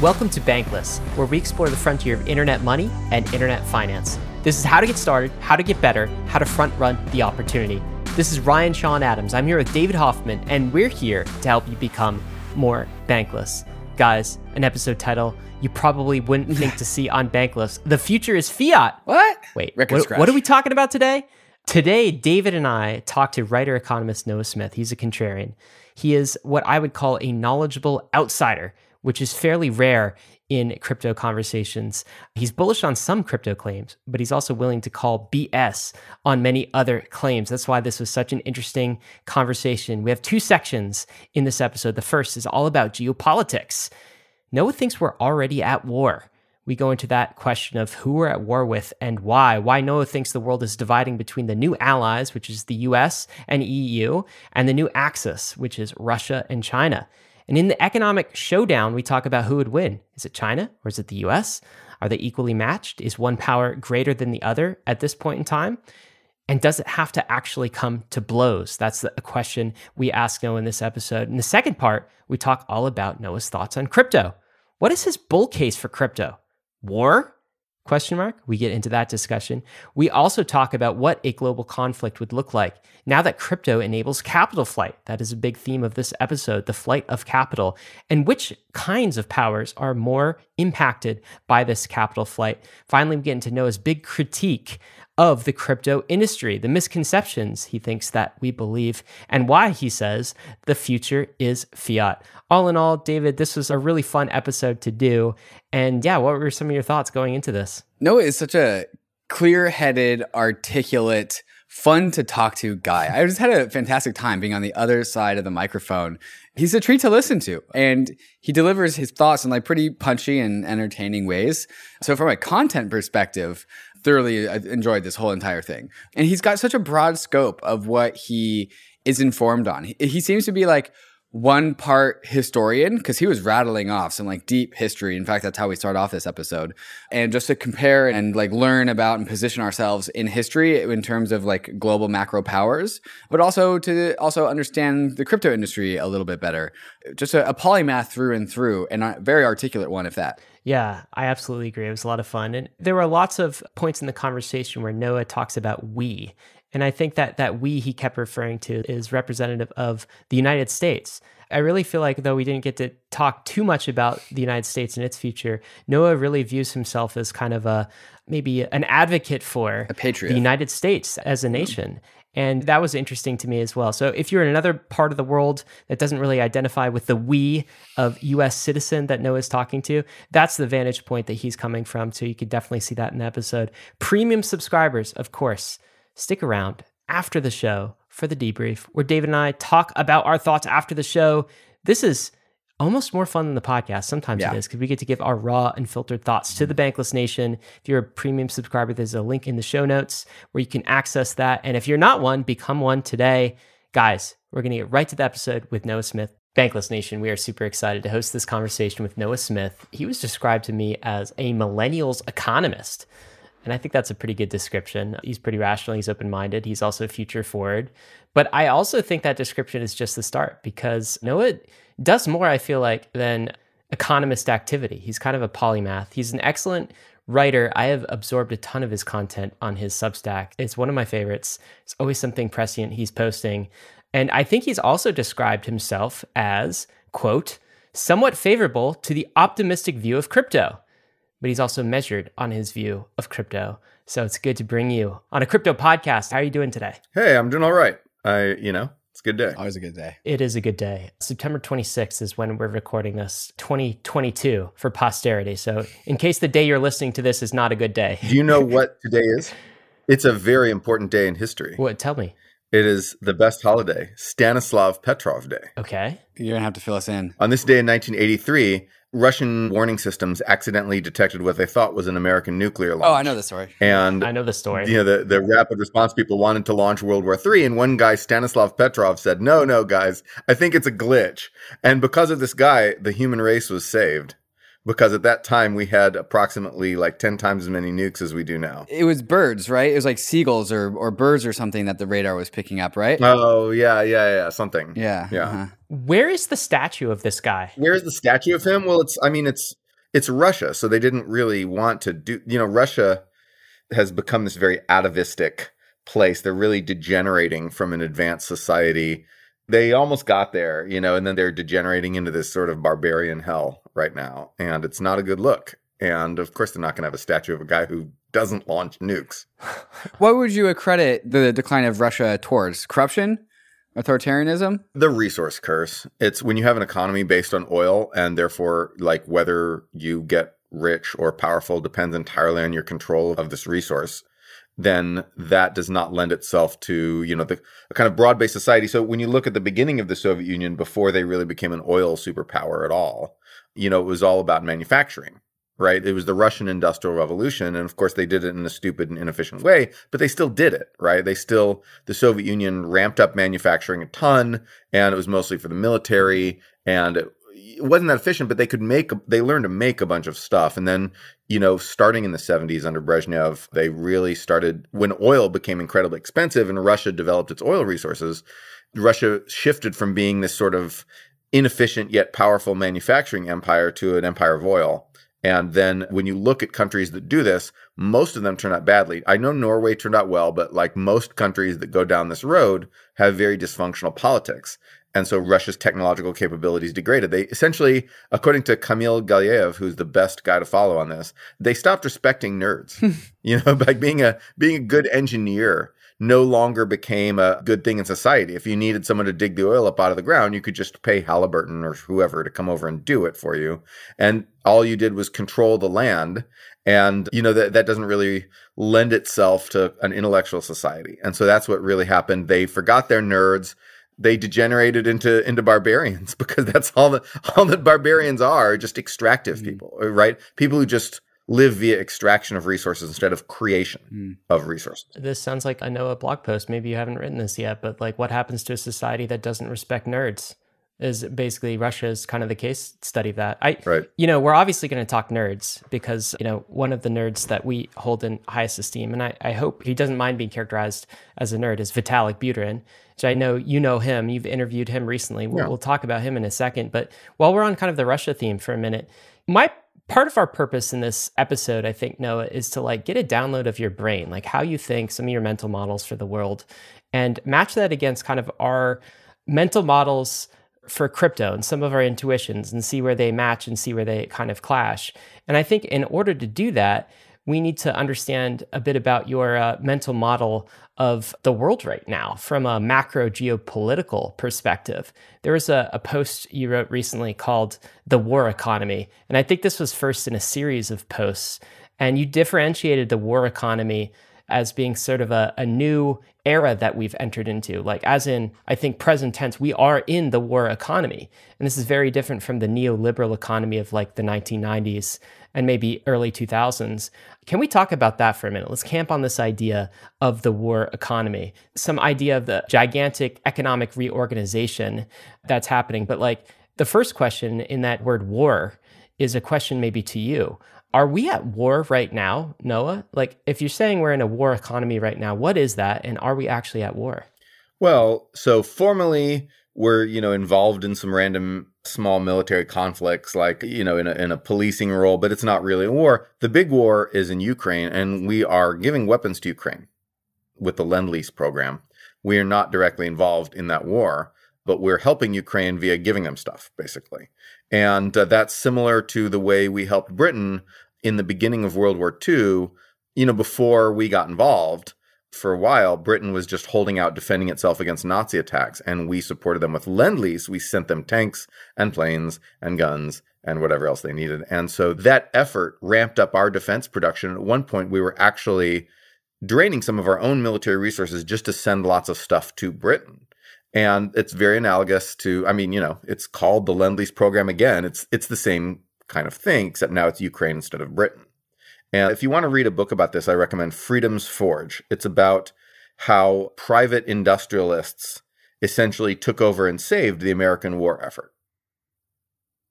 Welcome to Bankless, where we explore the frontier of internet money and internet finance. This is how to get started, how to get better, how to front run the opportunity. This is Ryan Sean Adams. I'm here with David Hoffman, and we're here to help you become more bankless. Guys, an episode title you probably wouldn't think to see on Bankless. The future is fiat. What? Wait, what are we talking about today? Today, David and I talked to writer-economist Noah Smith. He's a contrarian. He is what I would call a knowledgeable outsider, which is fairly rare in crypto conversations. He's bullish on some crypto claims, but he's also willing to call BS on many other claims. That's why this was such an interesting conversation. We have two sections in this episode. The first is all about geopolitics. Noah thinks we're already at war. We go into that question of who we're at war with and why. Why Noah thinks the world is dividing between the new allies, which is the US and EU, and the new axis, which is Russia and China. And in the economic showdown, we talk about who would win. Is it China or is it the US? Are they equally matched? Is one power greater than the other at this point in time? And does it have to actually come to blows? That's a question we ask Noah in this episode. In the second part, we talk all about Noah's thoughts on crypto. What is his bull case for crypto? War? Question mark. We get into that discussion. We also talk about what a global conflict would look like now that crypto enables capital flight. That is a big theme of this episode, the flight of capital, and which kinds of powers are more impacted by this capital flight. Finally, we get into Noah's big critique of the crypto industry, the misconceptions he thinks that we believe, and why he says the future is fiat. All in all, David, this was a really fun episode to do. And yeah, what were some of your thoughts going into this? Noah is such a clear-headed, articulate, fun to talk to guy. I just had a fantastic time being on the other side of the microphone. He's a treat to listen to, and he delivers his thoughts in like pretty punchy and entertaining ways. So from a content perspective, thoroughly enjoyed this whole entire thing. And he's got such a broad scope of what he is informed on. He seems to be like one part historian, because he was rattling off some like deep history. In fact, that's how we start off this episode. And just to compare and like learn about and position ourselves in history in terms of like global macro powers, but also to also understand the crypto industry a little bit better. Just a polymath through and through, and a very articulate one, if that. Yeah, I absolutely agree. It was a lot of fun. And there were lots of points in the conversation where Noah talks about we. And I think that we he kept referring to is representative of the United States. I really feel like, though we didn't get to talk too much about the United States and its future, Noah really views himself as kind of maybe an advocate for a patriot. The United States as a nation. Mm-hmm. And that was interesting to me as well. So if you're in another part of the world that doesn't really identify with the we of US citizen that Noah's talking to, that's the vantage point that he's coming from. So you could definitely see that in the episode. Premium subscribers, of course, stick around after the show for the debrief, where David and I talk about our thoughts after the show. This is almost more fun than the podcast. Sometimes it is, because we get to give our raw and filtered thoughts to the Bankless Nation. If you're a premium subscriber, there's a link in the show notes where you can access that. And if you're not one, become one today. Guys, we're going to get right to the episode with Noah Smith. Bankless Nation, we are super excited to host this conversation with Noah Smith. He was described to me as a millennials economist. And I think that's a pretty good description. He's pretty rational. He's open-minded. He's also future forward. But I also think that description is just the start, because Noah does more, I feel like, than economist activity. He's kind of a polymath. He's an excellent writer. I have absorbed a ton of his content on his Substack. It's one of my favorites. It's always something prescient he's posting. And I think he's also described himself as, quote, somewhat favorable to the optimistic view of crypto. But he's also measured on his view of crypto. So it's good to bring you on a crypto podcast. How are you doing today? Hey, I'm doing all right. It's a good day. Always a good day. It is a good day. September 26th is when we're recording this, 2022 for posterity. So in case the day you're listening to this is not a good day. Do you know what today is? It's a very important day in history. What? Tell me. It is the best holiday, Stanislav Petrov Day. Okay. You're going to have to fill us in. On this day in 1983... Russian warning systems accidentally detected what they thought was an American nuclear launch. Oh, I know the story. And I know the story. You know, the rapid response people wanted to launch World War III, and one guy, Stanislav Petrov, said, no, guys, I think it's a glitch. And because of this guy, the human race was saved. Because at that time, we had approximately like 10 times as many nukes as we do now. It was birds, right? It was like seagulls or birds or something that the radar was picking up, right? Oh, yeah, something. Yeah. Uh-huh. Where is the statue of this guy? Where is the statue of him? Well, it's it's Russia, so they didn't really want to do, you know, Russia has become this very atavistic place. They're really degenerating from an advanced society. They almost got there, you know, and then they're degenerating into this sort of barbarian hell right now. And it's not a good look. And of course, they're not going to have a statue of a guy who doesn't launch nukes. What would you accredit the decline of Russia towards? Corruption? Authoritarianism? The resource curse. It's when you have an economy based on oil, and therefore, like, whether you get rich or powerful depends entirely on your control of this resource, then that does not lend itself to, you know, the kind of broad-based society. So when you look at the beginning of the Soviet Union, before they really became an oil superpower at all, you know, it was all about manufacturing, right? It was the Russian Industrial Revolution. And of course, they did it in a stupid and inefficient way, but they still did it, right? They still, the Soviet Union ramped up manufacturing a ton, and it was mostly for the military, and it wasn't that efficient, but they learned to make a bunch of stuff. And then, you know, starting in the 70s under Brezhnev, they really started, when oil became incredibly expensive and Russia developed its oil resources, Russia shifted from being this sort of inefficient yet powerful manufacturing empire to an empire of oil. And then when you look at countries that do this, most of them turn out badly. I know Norway turned out well, but like most countries that go down this road have very dysfunctional politics. And so Russia's technological capabilities degraded. They essentially, according to Kamil Galeev, who's the best guy to follow on this, they stopped respecting nerds. You know, like being a good engineer no longer became a good thing in society. If you needed someone to dig the oil up out of the ground, you could just pay Halliburton or whoever to come over and do it for you. And all you did was control the land. And, you know, that doesn't really lend itself to an intellectual society. And so that's what really happened. They forgot their nerds. They degenerated into barbarians, because that's all that barbarians are, just extractive people, right? People who just live via extraction of resources instead of creation of resources. This sounds like a Noah blog post. Maybe you haven't written this yet, but like, what happens to a society that doesn't respect nerds is basically Russia's kind of the case study of that. Right. You know, we're obviously going to talk nerds because, you know, one of the nerds that we hold in highest esteem, and I hope he doesn't mind being characterized as a nerd, is Vitalik Buterin, which I know you know him. You've interviewed him recently. We'll talk about him in a second. But while we're on kind of the Russia theme for a minute, part of our purpose in this episode, I think, Noah, is to like get a download of your brain, like how you think, some of your mental models for the world, and match that against kind of our mental models for crypto and some of our intuitions, and see where they match and see where they kind of clash. And I think in order to do that, we need to understand a bit about your mental model of the world right now from a macro geopolitical perspective. There was a post you wrote recently called The War Economy, and I think this was first in a series of posts, and you differentiated the war economy as being sort of a new era that we've entered into, like as in, I think, present tense, we are in the war economy. And this is very different from the neoliberal economy of like the 1990s and maybe early 2000s. Can we talk about that for a minute? Let's camp on this idea of the war economy, some idea of the gigantic economic reorganization that's happening. But like the first question in that word war is a question maybe to you. Are we at war right now, Noah? Like, if you're saying we're in a war economy right now, what is that? And are we actually at war? Well, so formally, we're, you know, involved in some random small military conflicts, like, you know, in a policing role, but it's not really a war. The big war is in Ukraine, and we are giving weapons to Ukraine with the Lend-Lease program. We are not directly involved in that war, but we're helping Ukraine via giving them stuff, basically. And that's similar to the way we helped Britain in the beginning of World War II. You know, before we got involved, for a while, Britain was just holding out, defending itself against Nazi attacks. And we supported them with Lend-Lease. We sent them tanks and planes and guns and whatever else they needed. And so that effort ramped up our defense production. At one point, we were actually draining some of our own military resources just to send lots of stuff to Britain. And it's very analogous to, I mean, you know, it's called the Lend-Lease program again. It's the same kind of thing, except now it's Ukraine instead of Britain. And if you want to read a book about this, I recommend Freedom's Forge. It's about how private industrialists essentially took over and saved the American war effort.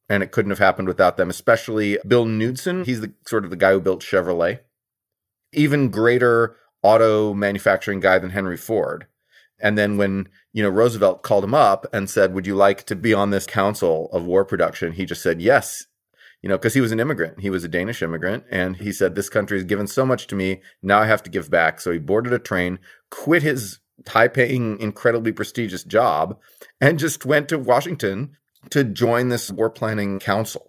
And it couldn't have happened without them, especially Bill Knudsen. He's the sort of the guy who built Chevrolet. Even greater auto manufacturing guy than Henry Ford. And then when, you know, Roosevelt called him up and said, would you like to be on this council of war production? He just said, yes, you know, because he was an immigrant. He was a Danish immigrant. And he said, this country has given so much to me. Now I have to give back. So he boarded a train, quit his high-paying, incredibly prestigious job, and just went to Washington to join this war planning council.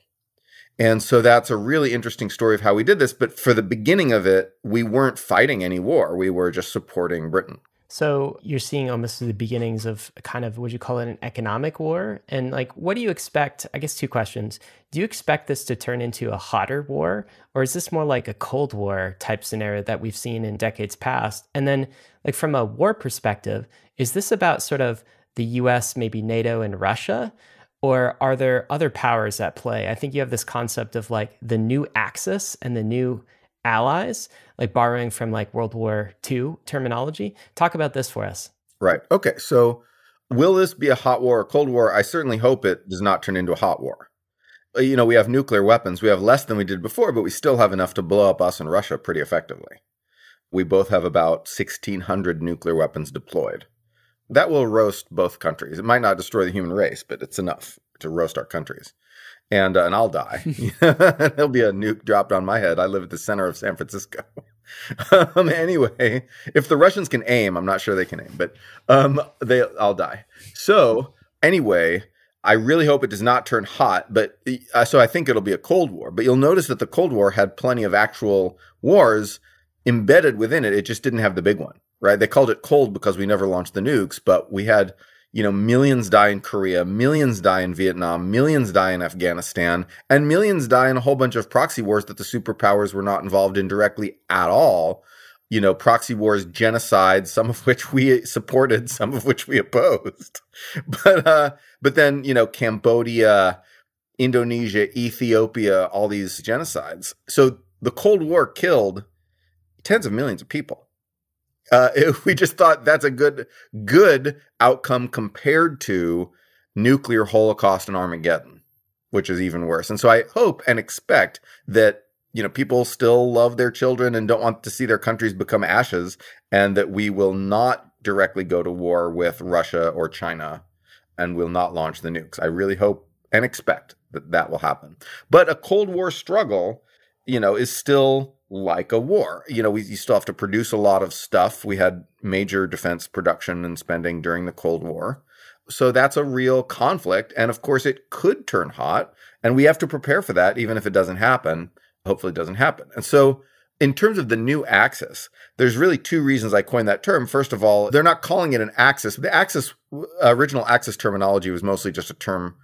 And so that's a really interesting story of how we did this. But for the beginning of it, we weren't fighting any war. We were just supporting Britain. So you're seeing almost the beginnings of a kind of, would you call it an economic war? And like, what do you expect? I guess two questions. Do you expect this to turn into a hotter war? Or is this more like a Cold War type scenario that we've seen in decades past? And then like from a war perspective, is this about sort of the US, maybe NATO and Russia? Or are there other powers at play? I think you have this concept of like the new Axis and the new allies, like borrowing from like World War II terminology. Talk about this for us. Right. Okay. So will this be a hot war or cold war? I certainly hope it does not turn into a hot war. You know, we have nuclear weapons. We have less than we did before, but we still have enough to blow up us and Russia pretty effectively. We both have about 1,600 nuclear weapons deployed. That will roast both countries. It might not destroy the human race, but it's enough to roast our countries. And I'll die. There'll be a nuke dropped on my head. I live at the center of San Francisco. Anyway, if the Russians can aim, I'm not sure they can aim, but I'll die. So anyway, I really hope it does not turn hot. But so I think it'll be a Cold War. But you'll notice that the Cold War had plenty of actual wars embedded within it. It just didn't have the big one. Right? They called it cold because we never launched the nukes, but we had, you know, millions die in Korea, millions die in Vietnam, millions die in Afghanistan, and millions die in a whole bunch of proxy wars that the superpowers were not involved in directly at all. You know, proxy wars, genocide, some of which we supported, some of which we opposed. But then, you know, Cambodia, Indonesia, Ethiopia, all these genocides. So the Cold War killed tens of millions of people. We just thought that's a good outcome compared to nuclear holocaust and Armageddon, which is even worse. And so I hope and expect that, you know, people still love their children and don't want to see their countries become ashes, and that we will not directly go to war with Russia or China and will not launch the nukes. I really hope and expect that that will happen. But a Cold War struggle, you know, is still like a war. You know, you still have to produce a lot of stuff. We had major defense production and spending during the Cold War. So that's a real conflict. And of course, it could turn hot. And we have to prepare for that, even if it doesn't happen. Hopefully it doesn't happen. And so in terms of the new Axis, there's really two reasons I coined that term. First of all, they're not calling it an Axis. The Axis, original Axis terminology was mostly just a term,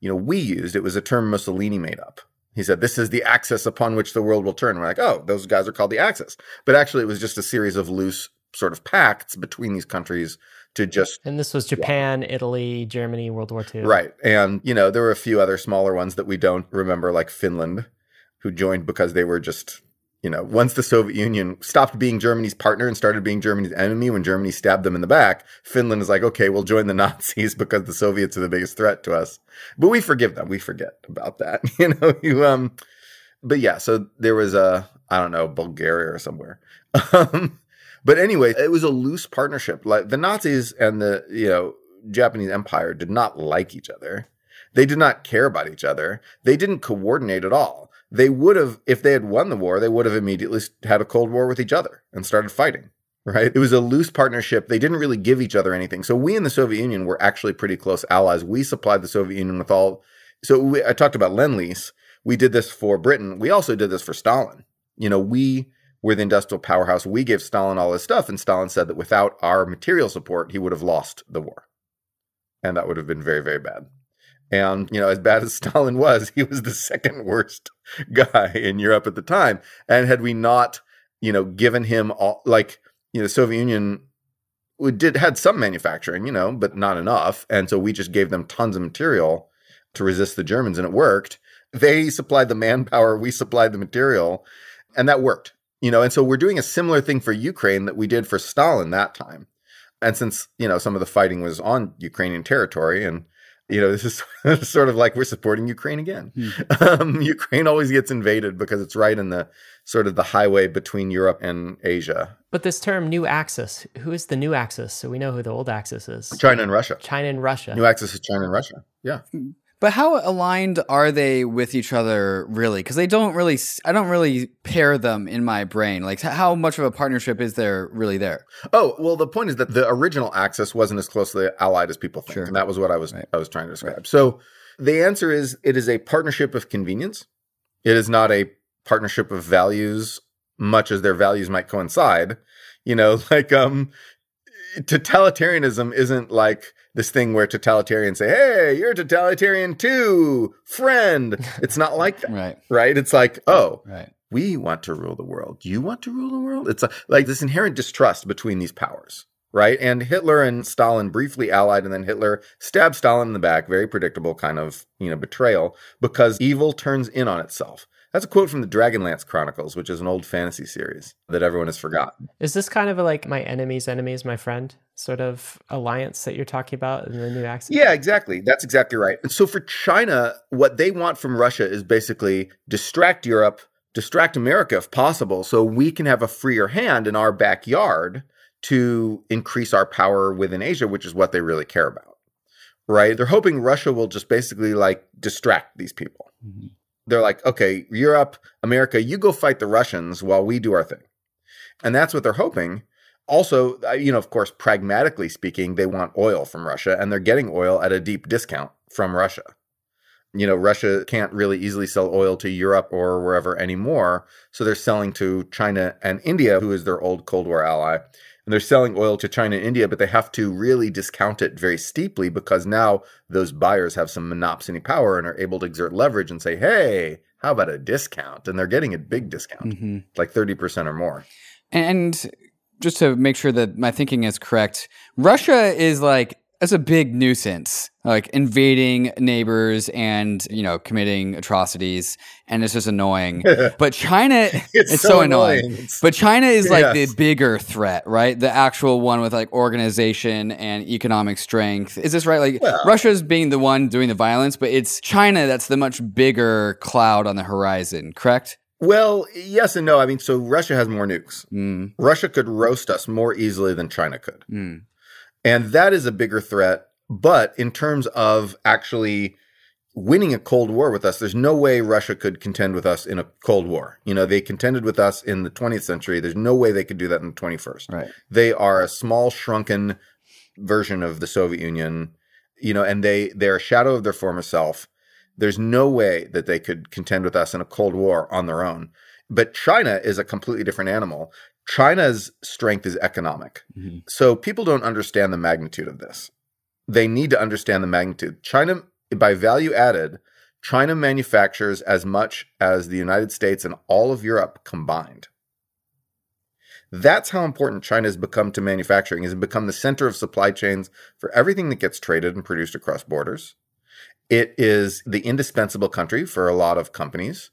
you know, we used. It was a term Mussolini made up. He said, this is the axis upon which the world will turn. We're like, oh, those guys are called the Axis. But actually, it was just a series of loose sort of pacts between these countries to just... And this was Japan, Italy, Germany, World War II. Right. And, you know, there were a few other smaller ones that we don't remember, like Finland, who joined because they were just, you know, once the Soviet Union stopped being Germany's partner and started being Germany's enemy when Germany stabbed them in the back, Finland is like, okay, we'll join the Nazis because the Soviets are the biggest threat to us. But we forgive them. We forget about that, you know. But yeah, so there was Bulgaria or somewhere. But anyway, it was a loose partnership. Like the Nazis and the, you know, Japanese Empire did not like each other. They did not care about each other. They didn't coordinate at all. They would have, if they had won the war, they would have immediately had a Cold War with each other and started fighting, right? It was a loose partnership. They didn't really give each other anything. So we in the Soviet Union were actually pretty close allies. We supplied the Soviet Union with all. So I talked about Lend-Lease. We did this for Britain. We also did this for Stalin. You know, we were the industrial powerhouse. We gave Stalin all this stuff. And Stalin said that without our material support, he would have lost the war. And that would have been very, very bad. And, you know, as bad as Stalin was, he was the second worst guy in Europe at the time. And had we not, you know, given him all, like, you know, the Soviet Union had some manufacturing, you know, but not enough. And so we just gave them tons of material to resist the Germans, and it worked. They supplied the manpower, we supplied the material, and that worked, you know. And so we're doing a similar thing for Ukraine that we did for Stalin that time. And since, you know, some of the fighting was on Ukrainian territory, and you know, this is sort of like we're supporting Ukraine again. Ukraine always gets invaded because it's right in the sort of the highway between Europe and Asia. But this term new Axis, who is the new Axis? So we know who the old Axis is. China and Russia. New Axis is China and Russia. Yeah. But how aligned are they with each other, really? Because they don't really, I don't really pair them in my brain. Like, how much of a partnership is there really there? Oh, well, the point is that the original Axis wasn't as closely allied as people think. Sure. And that was what I was trying to describe. Right. So the answer is, it is a partnership of convenience. It is not a partnership of values, much as their values might coincide. You know, like, totalitarianism isn't like this thing where totalitarians say, hey, you're totalitarian too, friend. It's not like that, right? It's like, oh, right, we want to rule the world. You want to rule the world? It's like this inherent distrust between these powers, right? And Hitler and Stalin briefly allied, and then Hitler stabbed Stalin in the back, very predictable kind of, you know, betrayal, because evil turns in on itself. That's a quote from the Dragonlance Chronicles, which is an old fantasy series that everyone has forgotten. Is this kind of like my enemy's enemy is my friend sort of alliance that you're talking about in the new Axis? Yeah, exactly. That's exactly right. And so for China, what they want from Russia is basically distract Europe, distract America if possible, so we can have a freer hand in our backyard to increase our power within Asia, which is what they really care about, right? They're hoping Russia will just basically like distract these people. Mm-hmm. They're like, okay, Europe, America, you go fight the Russians while we do our thing. And that's what they're hoping. Also, you know, of course, pragmatically speaking, they want oil from Russia, and they're getting oil at a deep discount from Russia. You know, Russia can't really easily sell oil to Europe or wherever anymore. So they're selling to China and India, who is their old Cold War ally. And they're selling oil to China and India, but they have to really discount it very steeply, because now those buyers have some monopoly power and are able to exert leverage and say, hey, how about a discount? And they're getting a big discount, mm-hmm, like 30% or more. And just to make sure that my thinking is correct, Russia is like, that's a big nuisance, like invading neighbors and, you know, committing atrocities. And it's just annoying. But China, it's so annoying. But China is like the bigger threat, right? The actual one with like organization and economic strength. Is this right? Like, well, Russia's being the one doing the violence, but it's China that's the much bigger cloud on the horizon, correct? Well, yes and no. I mean, so Russia has more nukes. Mm. Russia could roast us more easily than China could. Mm. And that is a bigger threat. But in terms of actually winning a Cold War with us, there's no way Russia could contend with us in a Cold War. You know, they contended with us in the 20th century. There's no way they could do that in the 21st. Right. They are a small, shrunken version of the Soviet Union, you know, and they're a shadow of their former self. There's no way that they could contend with us in a Cold War on their own. But China is a completely different animal. China's strength is economic. Mm-hmm. So people don't understand the magnitude of this. They need to understand the magnitude. China, by value added, China manufactures as much as the United States and all of Europe combined. That's how important China has become to manufacturing. It's become the center of supply chains for everything that gets traded and produced across borders. It is the indispensable country for a lot of companies.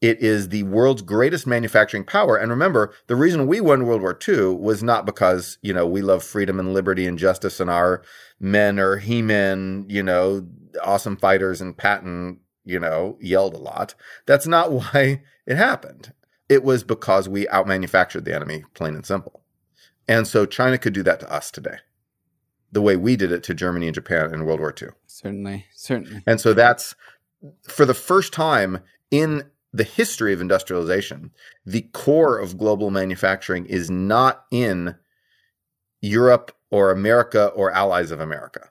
It is the world's greatest manufacturing power. And remember, the reason we won World War II was not because, you know, we love freedom and liberty and justice and our men or he-men, you know, awesome fighters, and Patton, you know, yelled a lot. That's not why it happened. It was because we outmanufactured the enemy, plain and simple. And so China could do that to us today, the way we did it to Germany and Japan in World War II. Certainly, certainly. And so that's, for the first time in the history of industrialization, the core of global manufacturing is not in Europe or America or allies of America.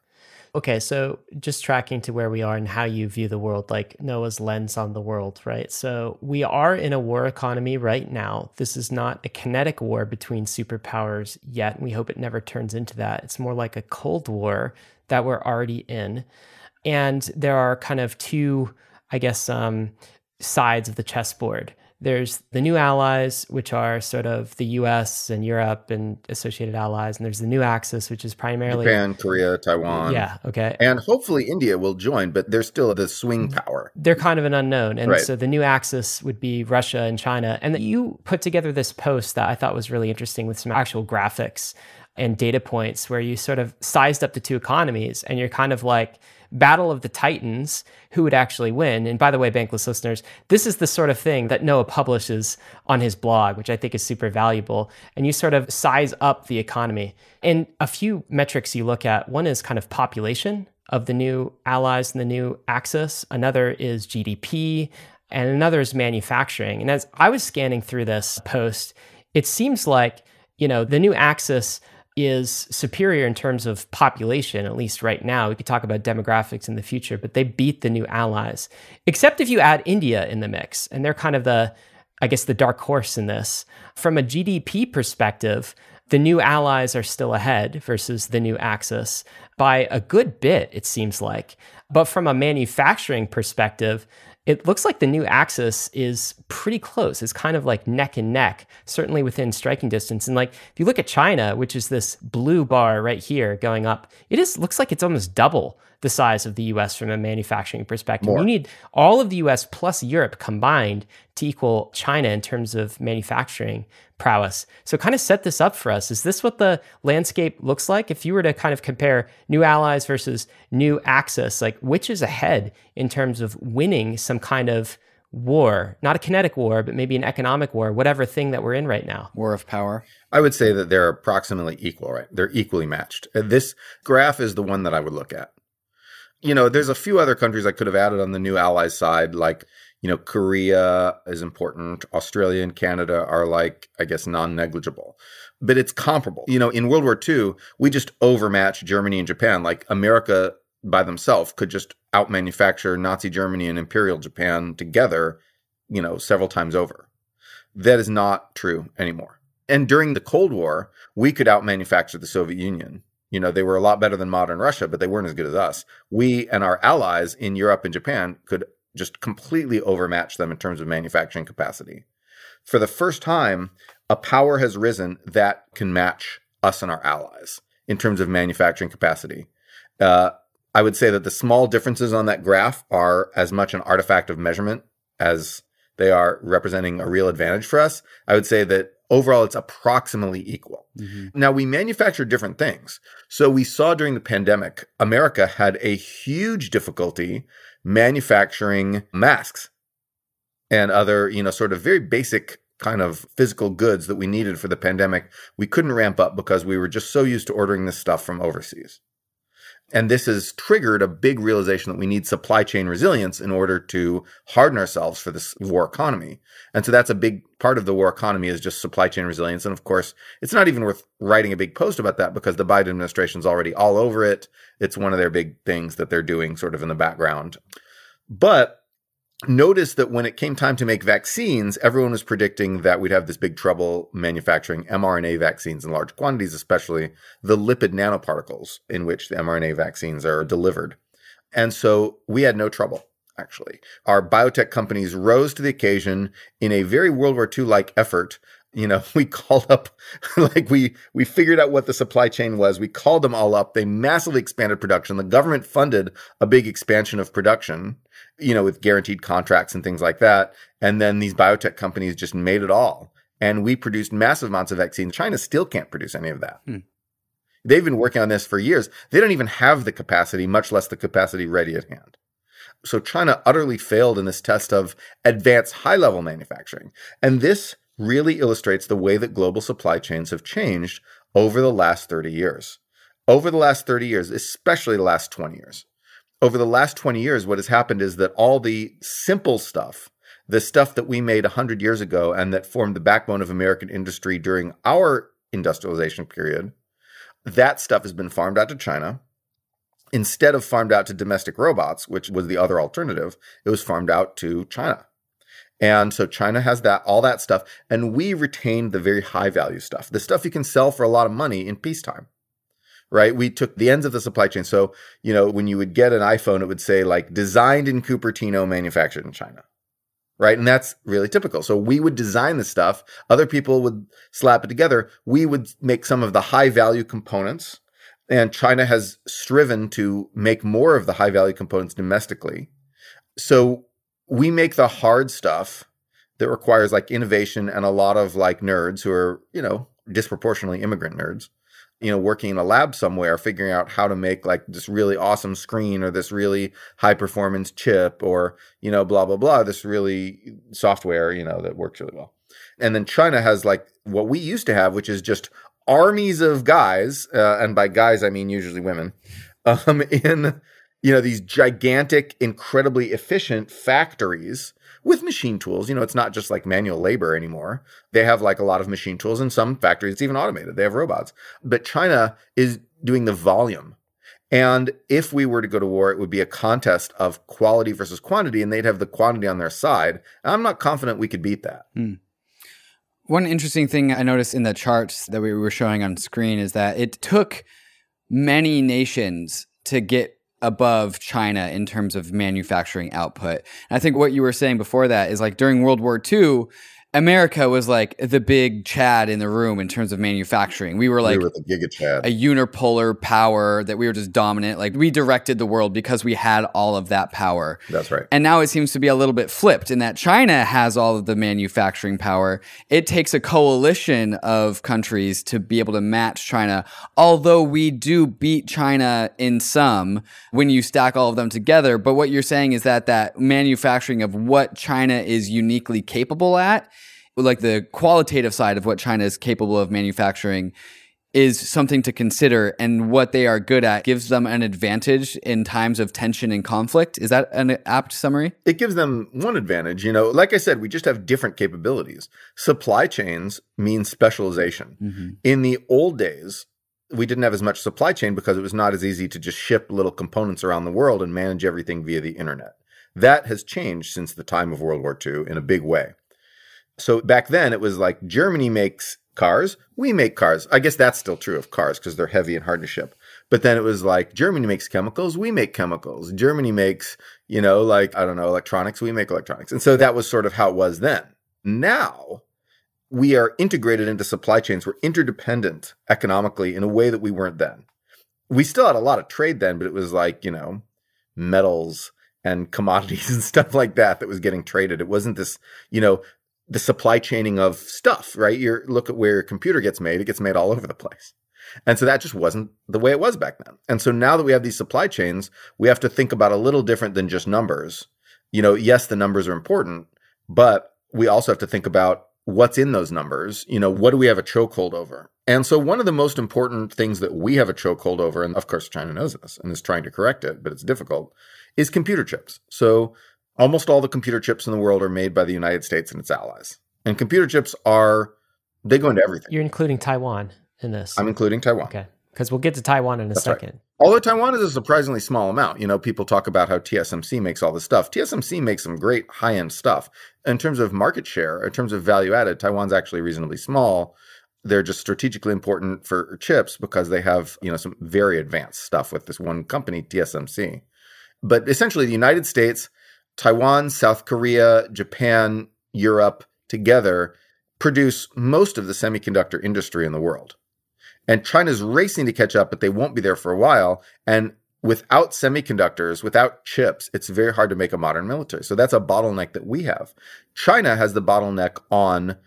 Okay, so just tracking to where we are and how you view the world, like Noah's lens on the world, right? So we are in a war economy right now. This is not a kinetic war between superpowers yet, and we hope it never turns into that. It's more like a Cold War that we're already in. And there are kind of two, I guess, sides of the chessboard. There's the new allies, which are sort of the US and Europe and associated allies. And there's the new Axis, which is primarily Japan, Korea, Taiwan. Yeah. Okay. And hopefully India will join, but they're still the swing power. They're kind of an unknown. And so the new Axis would be Russia and China. And you put together this post that I thought was really interesting with some actual graphics and data points where you sort of sized up the two economies, and you're kind of like battle of the titans, who would actually win. And by the way, Bankless listeners, this is the sort of thing that Noah publishes on his blog, which I think is super valuable. And you sort of size up the economy. And a few metrics you look at, one is kind of population of the new allies and the new axis. Another is GDP, and another is manufacturing. And as I was scanning through this post, it seems like, you know, the new axis is superior in terms of population, at least right now. We could talk about demographics in the future, but they beat the new allies, except if you add India in the mix. And they're kind of the, I guess, the dark horse in this. From a GDP perspective, the new allies are still ahead versus the new axis by a good bit, it seems like. But from a manufacturing perspective, it looks like the new axis is pretty close. It's kind of like neck and neck, certainly within striking distance. And like, if you look at China, which is this blue bar right here going up, it is looks like it's almost double the size of the US from a manufacturing perspective. More. You need all of the US plus Europe combined to equal China in terms of manufacturing prowess. So kind of set this up for us. Is this what the landscape looks like? If you were to kind of compare new allies versus new axis, like which is ahead in terms of winning some kind of war, not a kinetic war, but maybe an economic war, whatever thing that we're in right now. War of power. I would say that they're approximately equal, right? They're equally matched. This graph is the one that I would look at. You know, there's a few other countries I could have added on the new allies side, like, you know, Korea is important. Australia and Canada are like, I guess, non-negligible, but it's comparable. You know, in World War II, we just overmatched Germany and Japan. Like America by themselves could just outmanufacture Nazi Germany and Imperial Japan together, you know, several times over. That is not true anymore. And during the Cold War, we could outmanufacture the Soviet Union. You know, they were a lot better than modern Russia, but they weren't as good as us. We and our allies in Europe and Japan could just completely overmatch them in terms of manufacturing capacity. For the first time, a power has risen that can match us and our allies in terms of manufacturing capacity. I would say that the small differences on that graph are as much an artifact of measurement as they are representing a real advantage for us. I would say that overall, it's approximately equal. Mm-hmm. Now, we manufacture different things. So we saw during the pandemic, America had a huge difficulty manufacturing masks and other, you know, sort of very basic kind of physical goods that we needed for the pandemic. We couldn't ramp up because we were just so used to ordering this stuff from overseas. And this has triggered a big realization that we need supply chain resilience in order to harden ourselves for this war economy. And so that's a big part of the war economy is just supply chain resilience. And of course, it's not even worth writing a big post about that because the Biden administration's already all over it. It's one of their big things that they're doing sort of in the background. But notice that when it came time to make vaccines, everyone was predicting that we'd have this big trouble manufacturing mRNA vaccines in large quantities, especially the lipid nanoparticles in which the mRNA vaccines are delivered. And so we had no trouble, actually. Our biotech companies rose to the occasion in a very World War II-like effort. You know, we called up, like we figured out what the supply chain was. We called them all up. They massively expanded production. The government funded a big expansion of production, you know, with guaranteed contracts and things like that. And then these biotech companies just made it all. And we produced massive amounts of vaccines. China still can't produce any of that. Hmm. They've been working on this for years. They don't even have the capacity, much less the capacity ready at hand. So China utterly failed in this test of advanced high-level manufacturing. And this really illustrates the way that global supply chains have changed over the last 30 years. Over the last 30 years, especially the last 20 years. Over the last 20 years, what has happened is that all the simple stuff, the stuff that we made 100 years ago and that formed the backbone of American industry during our industrialization period, that stuff has been farmed out to China. Instead of farmed out to domestic robots, which was the other alternative, it was farmed out to China. And so China has that, all that stuff. And we retained the very high value stuff, the stuff you can sell for a lot of money in peacetime. Right? We took the ends of the supply chain. So, you know, when you would get an iPhone, it would say like designed in Cupertino, manufactured in China. Right? And that's really typical. So we would design the stuff. Other people would slap it together. We would make some of the high value components. And China has striven to make more of the high value components domestically. So we make the hard stuff that requires like innovation and a lot of like nerds who are, you know, disproportionately immigrant nerds. you know, working in a lab somewhere, figuring out how to make like this really awesome screen or this really high performance chip or, you know, blah, blah, blah, this really software, you know, that works really well. And then China has like what we used to have, which is just armies of guys. And by guys, I mean, usually women, in, you know, these gigantic, incredibly efficient factories with machine tools. You know, it's not just like manual labor anymore. They have like a lot of machine tools, and some factories, it's even automated. They have robots. But China is doing the volume. And if we were to go to war, it would be a contest of quality versus quantity, and they'd have the quantity on their side. And I'm not confident we could beat that. Mm. One interesting thing I noticed in the charts that we were showing on screen is that it took many nations to get above China in terms of manufacturing output. And I think what you were saying before that is like during World War II, America was like the big Chad in the room in terms of manufacturing. We were like the Giga Chad, a unipolar power that we were just dominant. Like we directed the world because we had all of that power. That's right. And now it seems to be a little bit flipped in that China has all of the manufacturing power. It takes a coalition of countries to be able to match China. Although we do beat China in some when you stack all of them together. But what you're saying is that that manufacturing of what China is uniquely capable at, like the qualitative side of what China is capable of manufacturing, is something to consider, and what they are good at gives them an advantage in times of tension and conflict. Is that an apt summary? It gives them one advantage. You know, like I said, we just have different capabilities. Supply chains mean specialization. Mm-hmm. In the old days, we didn't have as much supply chain because it was not as easy to just ship little components around the world and manage everything via the internet. That has changed since the time of World War II in a big way. So back then, it was like Germany makes cars, we make cars. I guess that's still true of cars because they're heavy and hard to ship. But then it was like Germany makes chemicals, we make chemicals. Germany makes, you know, like, I don't know, electronics, we make electronics. And so that was sort of how it was then. Now, we are integrated into supply chains. We're interdependent economically in a way that we weren't then. We still had a lot of trade then, but it was like, you know, metals and commodities and stuff like that that was getting traded. It wasn't this, you know, the supply chaining of stuff, right? You look at where your computer gets made, it gets made all over the place. And so that just wasn't the way it was back then. And so now that we have these supply chains, we have to think about a little different than just numbers. You know, yes, the numbers are important, but we also have to think about what's in those numbers. You know, what do we have a chokehold over? And so one of the most important things that we have a chokehold over, and of course China knows this and is trying to correct it, but it's difficult, is computer chips. So almost all the computer chips in the world are made by the United States and its allies. And computer chips are, they go into everything. You're including Taiwan in this. I'm including Taiwan. Okay. Because we'll get to Taiwan in a second. Right. Although Taiwan is a surprisingly small amount. You know, people talk about how TSMC makes all this stuff. TSMC makes some great high-end stuff. In terms of market share, in terms of value added, Taiwan's actually reasonably small. They're just strategically important for chips because they have, you know, some very advanced stuff with this one company, TSMC. But essentially, the United States, Taiwan, South Korea, Japan, Europe together produce most of the semiconductor industry in the world. And China's racing to catch up, but they won't be there for a while. And without semiconductors, without chips, it's very hard to make a modern military. So that's a bottleneck that we have. China has the bottleneck on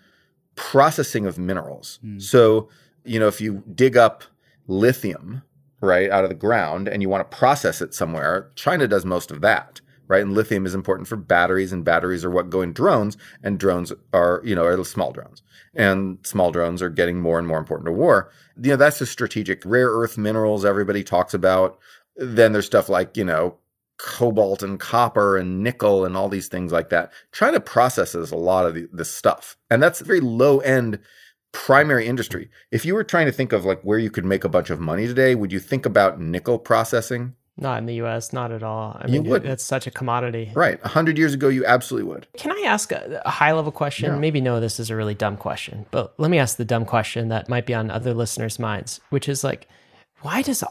processing of minerals. Mm. So, you know, if you dig up lithium, right, out of the ground and you want to process it somewhere, China does most of that. Right, and lithium is important for batteries, and batteries are what go in drones, and drones are, you know, are small drones, and small drones are getting more and more important to war. You know, that's the strategic rare earth minerals everybody talks about. Then there's stuff like, you know, cobalt and copper and nickel and all these things like that. China processes a lot of this stuff, and that's a very low end primary industry. If you were trying to think of like where you could make a bunch of money today, would you think about nickel processing? Not in the U.S., not at all. I mean, it's such a commodity. Right. 100 years ago, you absolutely would. Can I ask a high-level question? Yeah. Maybe no, this is a really dumb question, but let me ask the dumb question that might be on other listeners' minds, which is like, why does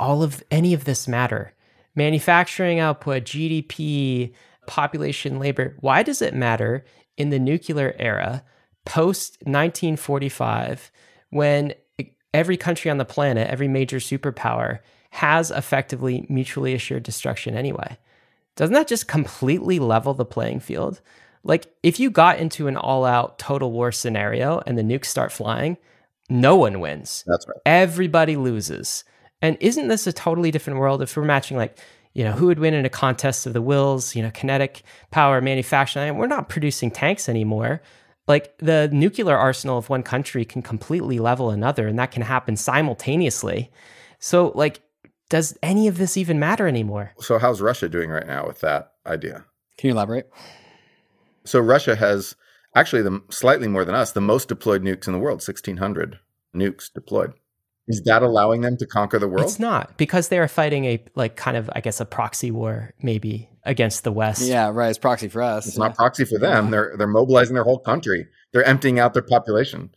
any of this matter? Manufacturing output, GDP, population, labor, why does it matter in the nuclear era, post-1945, when every country on the planet, every major superpower, has effectively mutually assured destruction anyway? Doesn't that just completely level the playing field? Like, if you got into an all-out total war scenario and the nukes start flying, No one wins. That's right. Everybody loses. And isn't this a totally different world? If we're matching, like, you know, who would win in a contest of the wills, you know, kinetic power, manufacturing, we're not producing tanks anymore. Like, the nuclear arsenal of one country can completely level another, and that can happen simultaneously. So, like, does any of this even matter anymore? So how's Russia doing right now with that idea? Can you elaborate? So Russia has actually slightly more than us, the most deployed nukes in the world, 1,600 nukes deployed. Is that allowing them to conquer the world? It's not, because they are fighting a, like, kind of, I guess, a proxy war maybe against the West. Yeah, right. It's proxy for us. It's not proxy for them. Yeah. They're mobilizing their whole country. They're emptying out their population,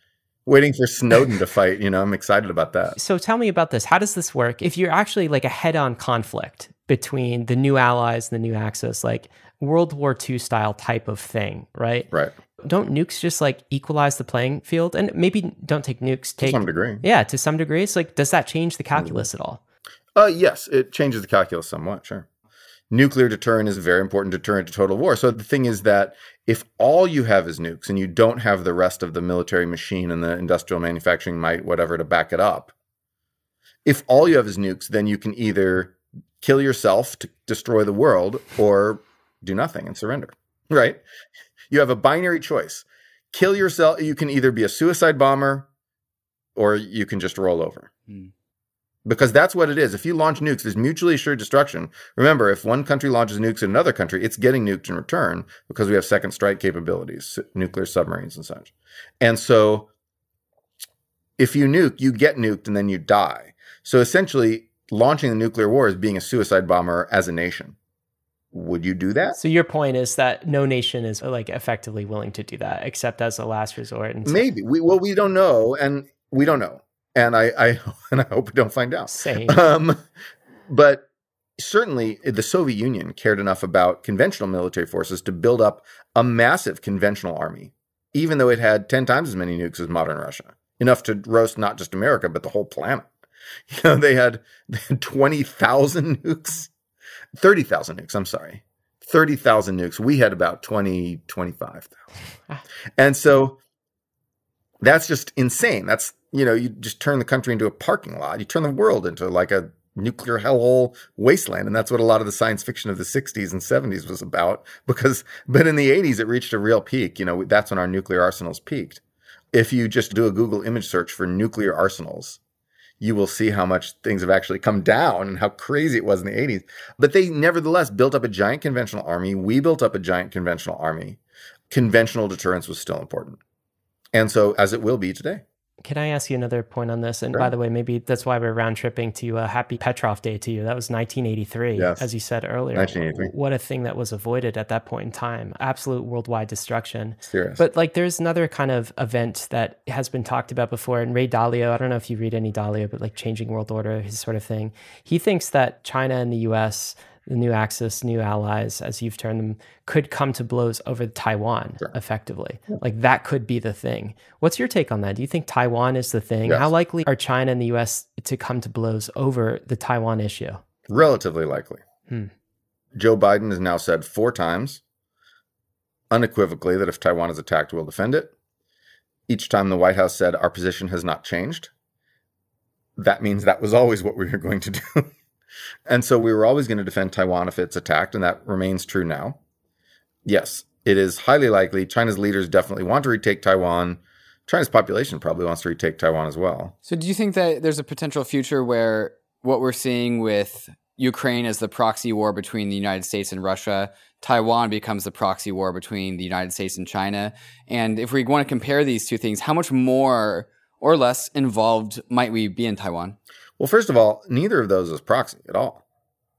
waiting for Snowden to fight. You know, I'm excited about that. So tell me about this. How does this work? If you're actually like a head-on conflict between the new allies and the new Axis, like World War II style type of thing, right? Right. Don't nukes just like equalize the playing field? And maybe don't take nukes. To some degree. Yeah, to some degree. It's like, does that change the calculus at all? Yes, it changes the calculus somewhat, sure. Nuclear deterrent is a very important deterrent to total war. So the thing is that if all you have is nukes and you don't have the rest of the military machine and the industrial manufacturing might, whatever, to back it up, if all you have is nukes, then you can either kill yourself to destroy the world or do nothing and surrender, right? You have a binary choice. Kill yourself. You can either be a suicide bomber or you can just roll over. Mm. Because that's what it is. If you launch nukes, there's mutually assured destruction. Remember, if one country launches nukes at another country, it's getting nuked in return because we have second strike capabilities, nuclear submarines and such. And so if you nuke, you get nuked and then you die. So essentially, launching the nuclear war is being a suicide bomber as a nation. Would you do that? So your point is that no nation is like effectively willing to do that, except as a last resort. And maybe we don't know, and we don't know, and I hope we don't find out. Same. But certainly, the Soviet Union cared enough about conventional military forces to build up a massive conventional army, even though it had 10 times as many nukes as modern Russia, enough to roast not just America but the whole planet. You know, they had 20,000 nukes. 30,000 nukes, I'm sorry. 30,000 nukes. We had about 25,000. And so that's just insane. That's, you know, you just turn the country into a parking lot. You turn the world into like a nuclear hellhole wasteland. And that's what a lot of the science fiction of the 60s and 70s was about. But in the 80s, it reached a real peak. You know, that's when our nuclear arsenals peaked. If you just do a Google image search for nuclear arsenals, you will see how much things have actually come down and how crazy it was in the 80s. But they nevertheless built up a giant conventional army. We built up a giant conventional army. Conventional deterrence was still important. And so, as it will be today. Can I ask you another point on this? And sure. By the way, maybe that's why we're round-tripping to a happy Petrov Day to you. That was 1983, yes. As you said earlier. 1983. What a thing that was avoided at that point in time. Absolute worldwide destruction. Serious. But like, there's another kind of event that has been talked about before. And Ray Dalio, I don't know if you read any Dalio, but like Changing World Order, his sort of thing. He thinks that China and the US, the new Axis, new allies, as you've termed them, could come to blows over Taiwan, sure. Effectively. Yeah. Like, that could be the thing. What's your take on that? Do you think Taiwan is the thing? Yes. How likely are China and the US to come to blows over the Taiwan issue? Relatively likely. Joe Biden has now said 4 times, unequivocally, that if Taiwan is attacked, we'll defend it. Each time the White House said, our position has not changed. That means that was always what we were going to do. And so we were always going to defend Taiwan if it's attacked, and that remains true now. Yes, it is highly likely. China's leaders definitely want to retake Taiwan. China's population probably wants to retake Taiwan as well. So do you think that there's a potential future where what we're seeing with Ukraine as the proxy war between the United States and Russia, Taiwan becomes the proxy war between the United States and China? And if we want to compare these two things, how much more or less involved might we be in Taiwan? Well, first of all, neither of those is proxy at all.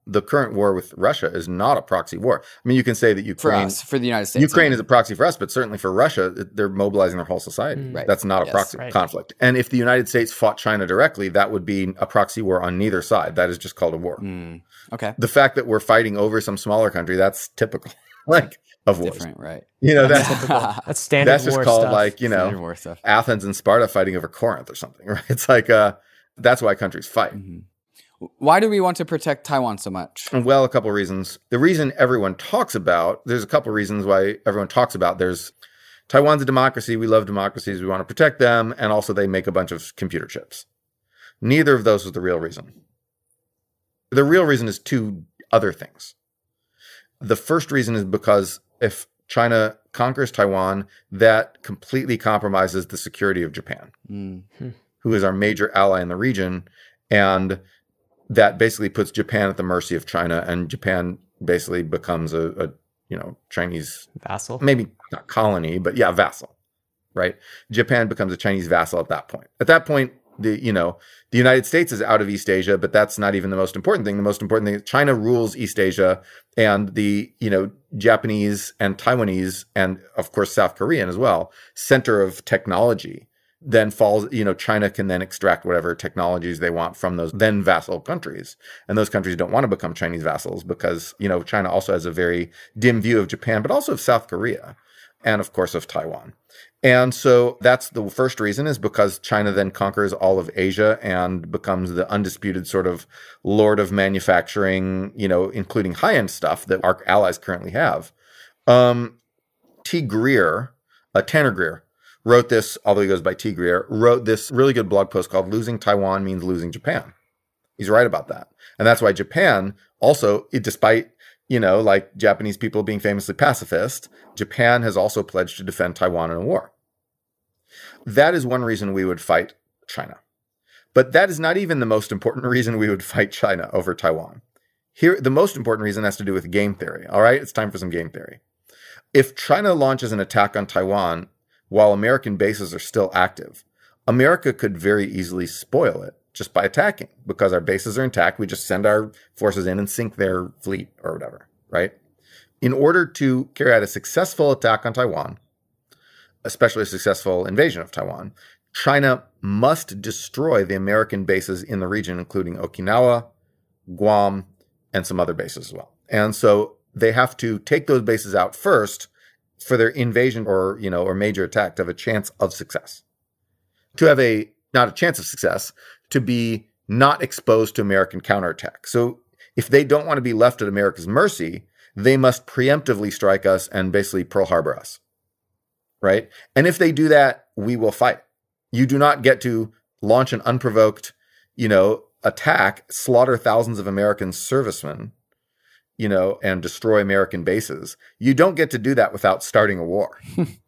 The current war with Russia is not a proxy war. I mean, you can say that Ukraine... For us, for the United States. Ukraine is a proxy for us, but certainly for Russia, they're mobilizing their whole society. Right. That's not a proxy conflict. And if the United States fought China directly, that would be a proxy war on neither side. That is just called a war. Okay. The fact that we're fighting over some smaller country, that's typical. Like... Of wars. Different, right? You know, that's that's standard. That's just war called stuff. Like, you know, Athens and Sparta fighting over Corinth or something, right? It's like that's why countries fight. Mm-hmm. Why do we want to protect Taiwan so much? Well, a couple of reasons. The reason everyone talks about there's Taiwan's a democracy. We love democracies. We want to protect them. And also they make a bunch of computer chips. Neither of those was the real reason. The real reason is two other things. The first reason is because if China conquers Taiwan, that completely compromises the security of Japan, who is our major ally in the region. And that basically puts Japan at the mercy of China, and Japan basically becomes a Chinese vassal, maybe not colony, but yeah, vassal, right? Japan becomes a Chinese vassal at that point. At that point, the United States is out of East Asia, but that's not even the most important thing. The most important thing is China rules East Asia, and the Japanese and Taiwanese and of course South Korean as well, center of technology then falls, China can then extract whatever technologies they want from those then vassal countries. And those countries don't want to become Chinese vassals because, China also has a very dim view of Japan, but also of South Korea and, of course, of Taiwan. And so that's the first reason, is because China then conquers all of Asia and becomes the undisputed sort of lord of manufacturing, including high-end stuff that our allies currently have. Tanner Greer, wrote this, although he goes by T. Greer, wrote this really good blog post called Losing Taiwan Means Losing Japan. He's right about that. And that's why Japan also, despite, Japanese people being famously pacifist, Japan has also pledged to defend Taiwan in a war. That is one reason we would fight China. But that is not even the most important reason we would fight China over Taiwan. Here, the most important reason has to do with game theory. All right, it's time for some game theory. If China launches an attack on Taiwan while American bases are still active, America could very easily spoil it just by attacking, because our bases are intact. We just send our forces in and sink their fleet or whatever, right? In order to carry out a successful attack on Taiwan, especially a successful invasion of Taiwan, China must destroy the American bases in the region, including Okinawa, Guam, and some other bases as well. And so they have to take those bases out first for their invasion or major attack to have a chance of success. To have not a chance of success, to be not exposed to American counterattack. So if they don't want to be left at America's mercy, they must preemptively strike us and basically Pearl Harbor us, right? And if they do that, we will fight. You do not get to launch an unprovoked, attack, slaughter thousands of American servicemen, and destroy American bases. You don't get to do that without starting a war,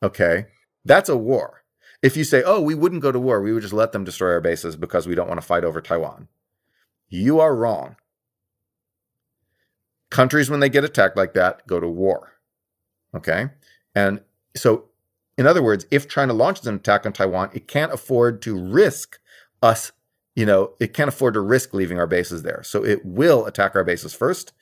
okay? That's a war. If you say, oh, we wouldn't go to war, we would just let them destroy our bases because we don't want to fight over Taiwan, you are wrong. Countries, when they get attacked like that, go to war, okay? And so, in other words, if China launches an attack on Taiwan, it can't afford to risk us, it can't afford to risk leaving our bases there. So it will attack our bases first,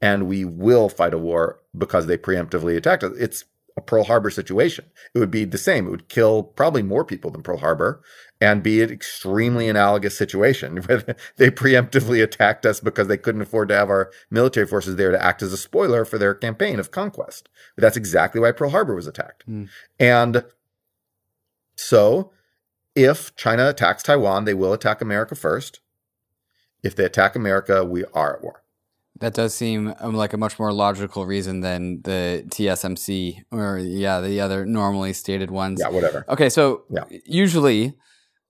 and we will fight a war because they preemptively attacked us. It's a Pearl Harbor situation. It would be the same. It would kill probably more people than Pearl Harbor and be an extremely analogous situation where they preemptively attacked us because they couldn't afford to have our military forces there to act as a spoiler for their campaign of conquest. But that's exactly why Pearl Harbor was attacked. And so if China attacks Taiwan, they will attack America first. If they attack America, we are at war. That does seem like a much more logical reason than the TSMC or the other normally stated ones. Yeah, whatever. Okay, so usually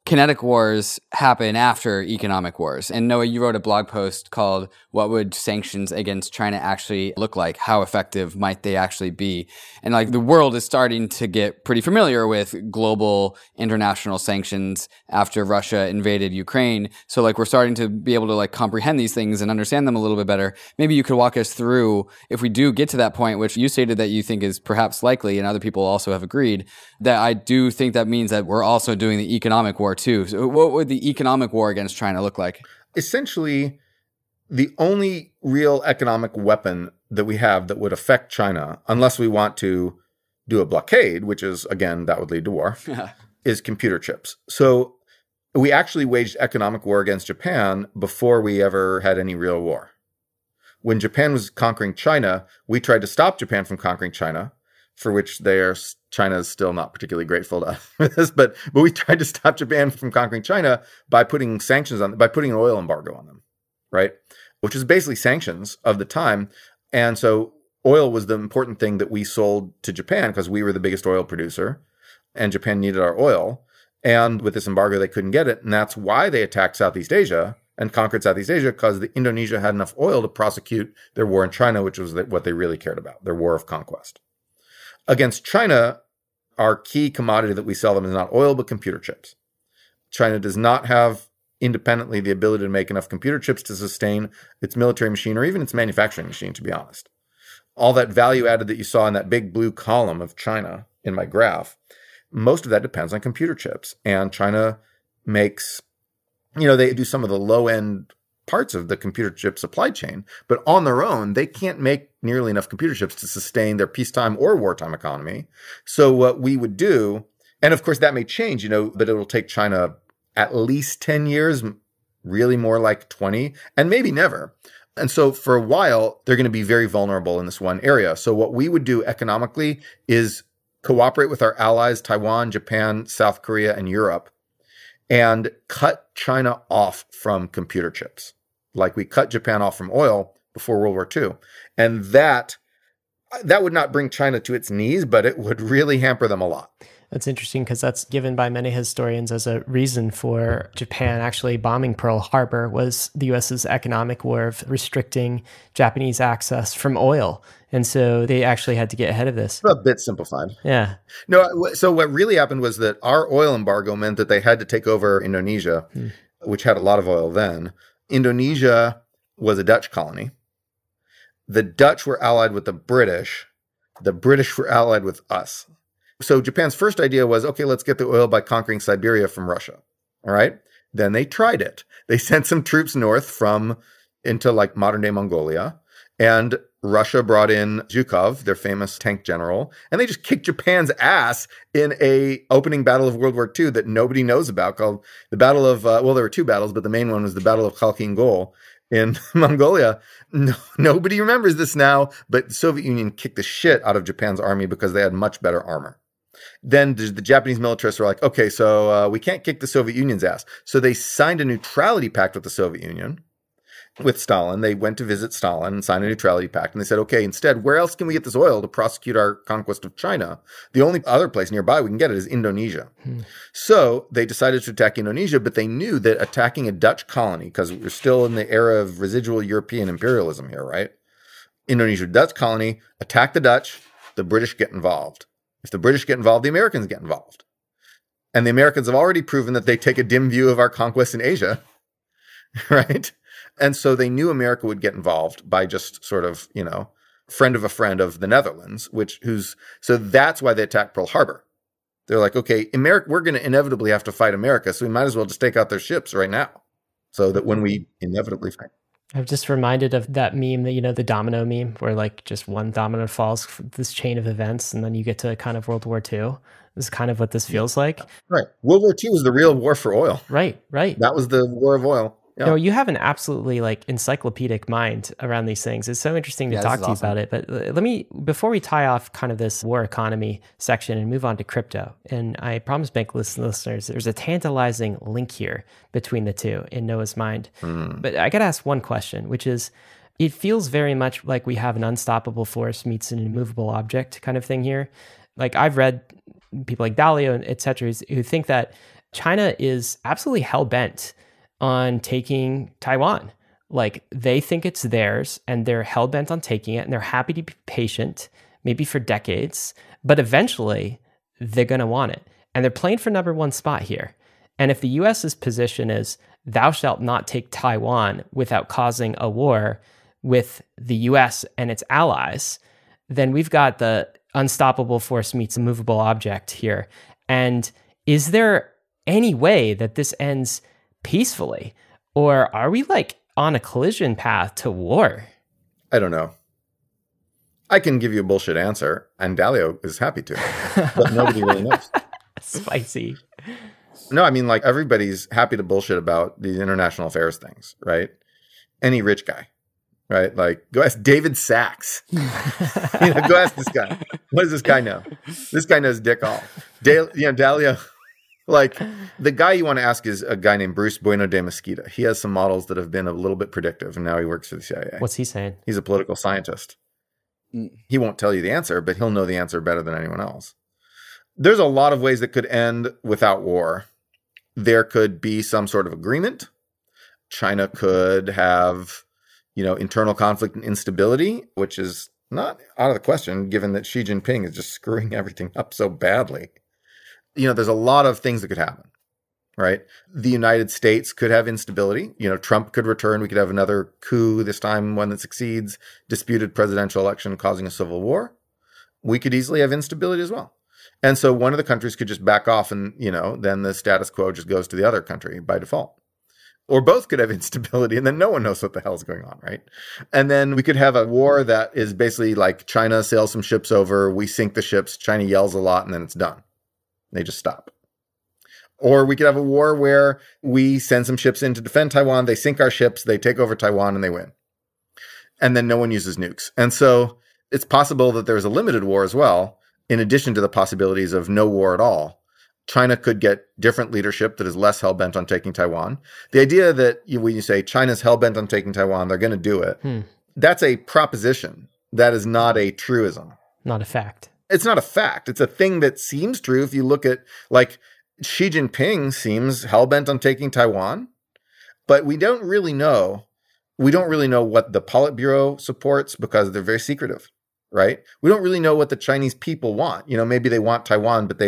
kinetic wars happen after economic wars. And Noah, you wrote a blog post called What Would Sanctions Against China Actually Look Like? How effective might they actually be? And the world is starting to get pretty familiar with global international sanctions after Russia invaded Ukraine. So we're starting to be able to comprehend these things and understand them a little bit better. Maybe you could walk us through, if we do get to that point, which you stated that you think is perhaps likely, and other people also have agreed, that I do think that means that we're also doing the economic war too. So what would the economic war against China look like? Essentially, the only real economic weapon that we have that would affect China, unless we want to do a blockade, which is, again, that would lead to war, is computer chips. So we actually waged economic war against Japan before we ever had any real war. When Japan was conquering China, we tried to stop Japan from conquering China, for which China is still not particularly grateful to us for this, but we tried to stop Japan from conquering China by putting sanctions on them, by putting an oil embargo on them, right? Which is basically sanctions of the time. And so oil was the important thing that we sold to Japan because we were the biggest oil producer and Japan needed our oil. And with this embargo, they couldn't get it. And that's why they attacked Southeast Asia and conquered Southeast Asia, because Indonesia had enough oil to prosecute their war in China, which was what they really cared about, their war of conquest. Against China, our key commodity that we sell them is not oil, but computer chips. China does not have independently the ability to make enough computer chips to sustain its military machine or even its manufacturing machine, to be honest. All that value added that you saw in that big blue column of China in my graph, most of that depends on computer chips. And China makes, they do some of the low-end parts of the computer chip supply chain, but on their own, they can't make nearly enough computer chips to sustain their peacetime or wartime economy. So what we would do, and of course that may change, but it'll take China at least 10 years, really more like 20, and maybe never. And so for a while, they're going to be very vulnerable in this one area. So what we would do economically is cooperate with our allies, Taiwan, Japan, South Korea, and Europe, and cut China off from computer chips, like we cut Japan off from oil before World War II. And that would not bring China to its knees, but it would really hamper them a lot. That's interesting, because that's given by many historians as a reason for Japan actually bombing Pearl Harbor, was the U.S.'s economic war of restricting Japanese access from oil. And so they actually had to get ahead of this. A bit simplified. Yeah. No, so what really happened was that our oil embargo meant that they had to take over Indonesia, which had a lot of oil then. Indonesia was a Dutch colony. The Dutch were allied with the British. The British were allied with us. So Japan's first idea was, okay, let's get the oil by conquering Siberia from Russia. All right. Then they tried it. They sent some troops north into like modern day Mongolia, and Russia brought in Zhukov, their famous tank general, and they just kicked Japan's ass in a opening battle of World War II that nobody knows about, called the Battle of, there were two battles, but the main one was the Battle of Khalkhin-Gol in Mongolia. No, nobody remembers this now, but the Soviet Union kicked the shit out of Japan's army because they had much better armor. Then the Japanese militarists were like, okay, so we can't kick the Soviet Union's ass. So they signed a neutrality pact with the Soviet Union, with Stalin. They went to visit Stalin and signed a neutrality pact. And they said, okay, instead, where else can we get this oil to prosecute our conquest of China? The only other place nearby we can get it is Indonesia. So they decided to attack Indonesia, but they knew that attacking a Dutch colony, because we're still in the era of residual European imperialism here, right? Indonesia, Dutch colony, attack the Dutch, the British get involved. If the British get involved, the Americans get involved. And the Americans have already proven that they take a dim view of our conquest in Asia, right? And so they knew America would get involved by just sort of, friend of a friend of the Netherlands, so that's why they attacked Pearl Harbor. They're like, okay, America, we're going to inevitably have to fight America, so we might as well just take out their ships right now so that when we inevitably fight. I'm just reminded of that meme, the domino meme, where like just one domino falls from this chain of events, and then you get to kind of World War II. This is kind of what this feels like. Right. World War II was the real war for oil. Right. That was the war of oil. Yeah. No, you have an absolutely like encyclopedic mind around these things. It's so interesting to talk to you about it. But let me, before we tie off kind of this war economy section and move on to crypto, and I promise Bankless listeners, there's a tantalizing link here between the two in Noah's mind. But I got to ask one question, which is, it feels very much like we have an unstoppable force meets an immovable object kind of thing here. Like I've read people like Dalio and et cetera, who think that China is absolutely hell-bent on taking Taiwan. Like they think it's theirs and they're hell-bent on taking it, and they're happy to be patient, maybe for decades, but eventually they're gonna want it. And they're playing for number one spot here. And if the US's position is, thou shalt not take Taiwan without causing a war with the US and its allies, then we've got the unstoppable force meets a movable object here. And is there any way that this ends peacefully, or are we like on a collision path to war? I don't know. I can give you a bullshit answer, and Dalio is happy to, but nobody really knows. Spicy. No, I mean, like everybody's happy to bullshit about these international affairs things, right? Any rich guy, right? Like, go ask David Sachs. Go ask this guy. What does this guy know? This guy knows dick all. Dalio. Like, the guy you want to ask is a guy named Bruce Bueno de Mesquita. He has some models that have been a little bit predictive, and now he works for the CIA. What's he saying? He's a political scientist. he won't tell you the answer, but he'll know the answer better than anyone else. There's a lot of ways that could end without war. There could be some sort of agreement. China could have, internal conflict and instability, which is not out of the question, given that Xi Jinping is just screwing everything up so badly. There's a lot of things that could happen, right? The United States could have instability. Trump could return. We could have another coup, this time one that succeeds, disputed presidential election causing a civil war. We could easily have instability as well. And so one of the countries could just back off and, then the status quo just goes to the other country by default. Or both could have instability, and then no one knows what the hell is going on, right? And then we could have a war that is basically like China sails some ships over, we sink the ships, China yells a lot, and then it's done. They just stop. Or we could have a war where we send some ships in to defend Taiwan, they sink our ships, they take over Taiwan, and they win. And then no one uses nukes. And so it's possible that there's a limited war as well, in addition to the possibilities of no war at all. China could get different leadership that is less hell-bent on taking Taiwan. The idea that when you say China's hell-bent on taking Taiwan, they're going to do it, that's a proposition. That is not a truism. Not a fact. It's not a fact. It's a thing that seems true. If you look at, Xi Jinping seems hell-bent on taking Taiwan, but we don't really know. We don't really know what the Politburo supports because they're very secretive, right? We don't really know what the Chinese people want. Maybe they want Taiwan, but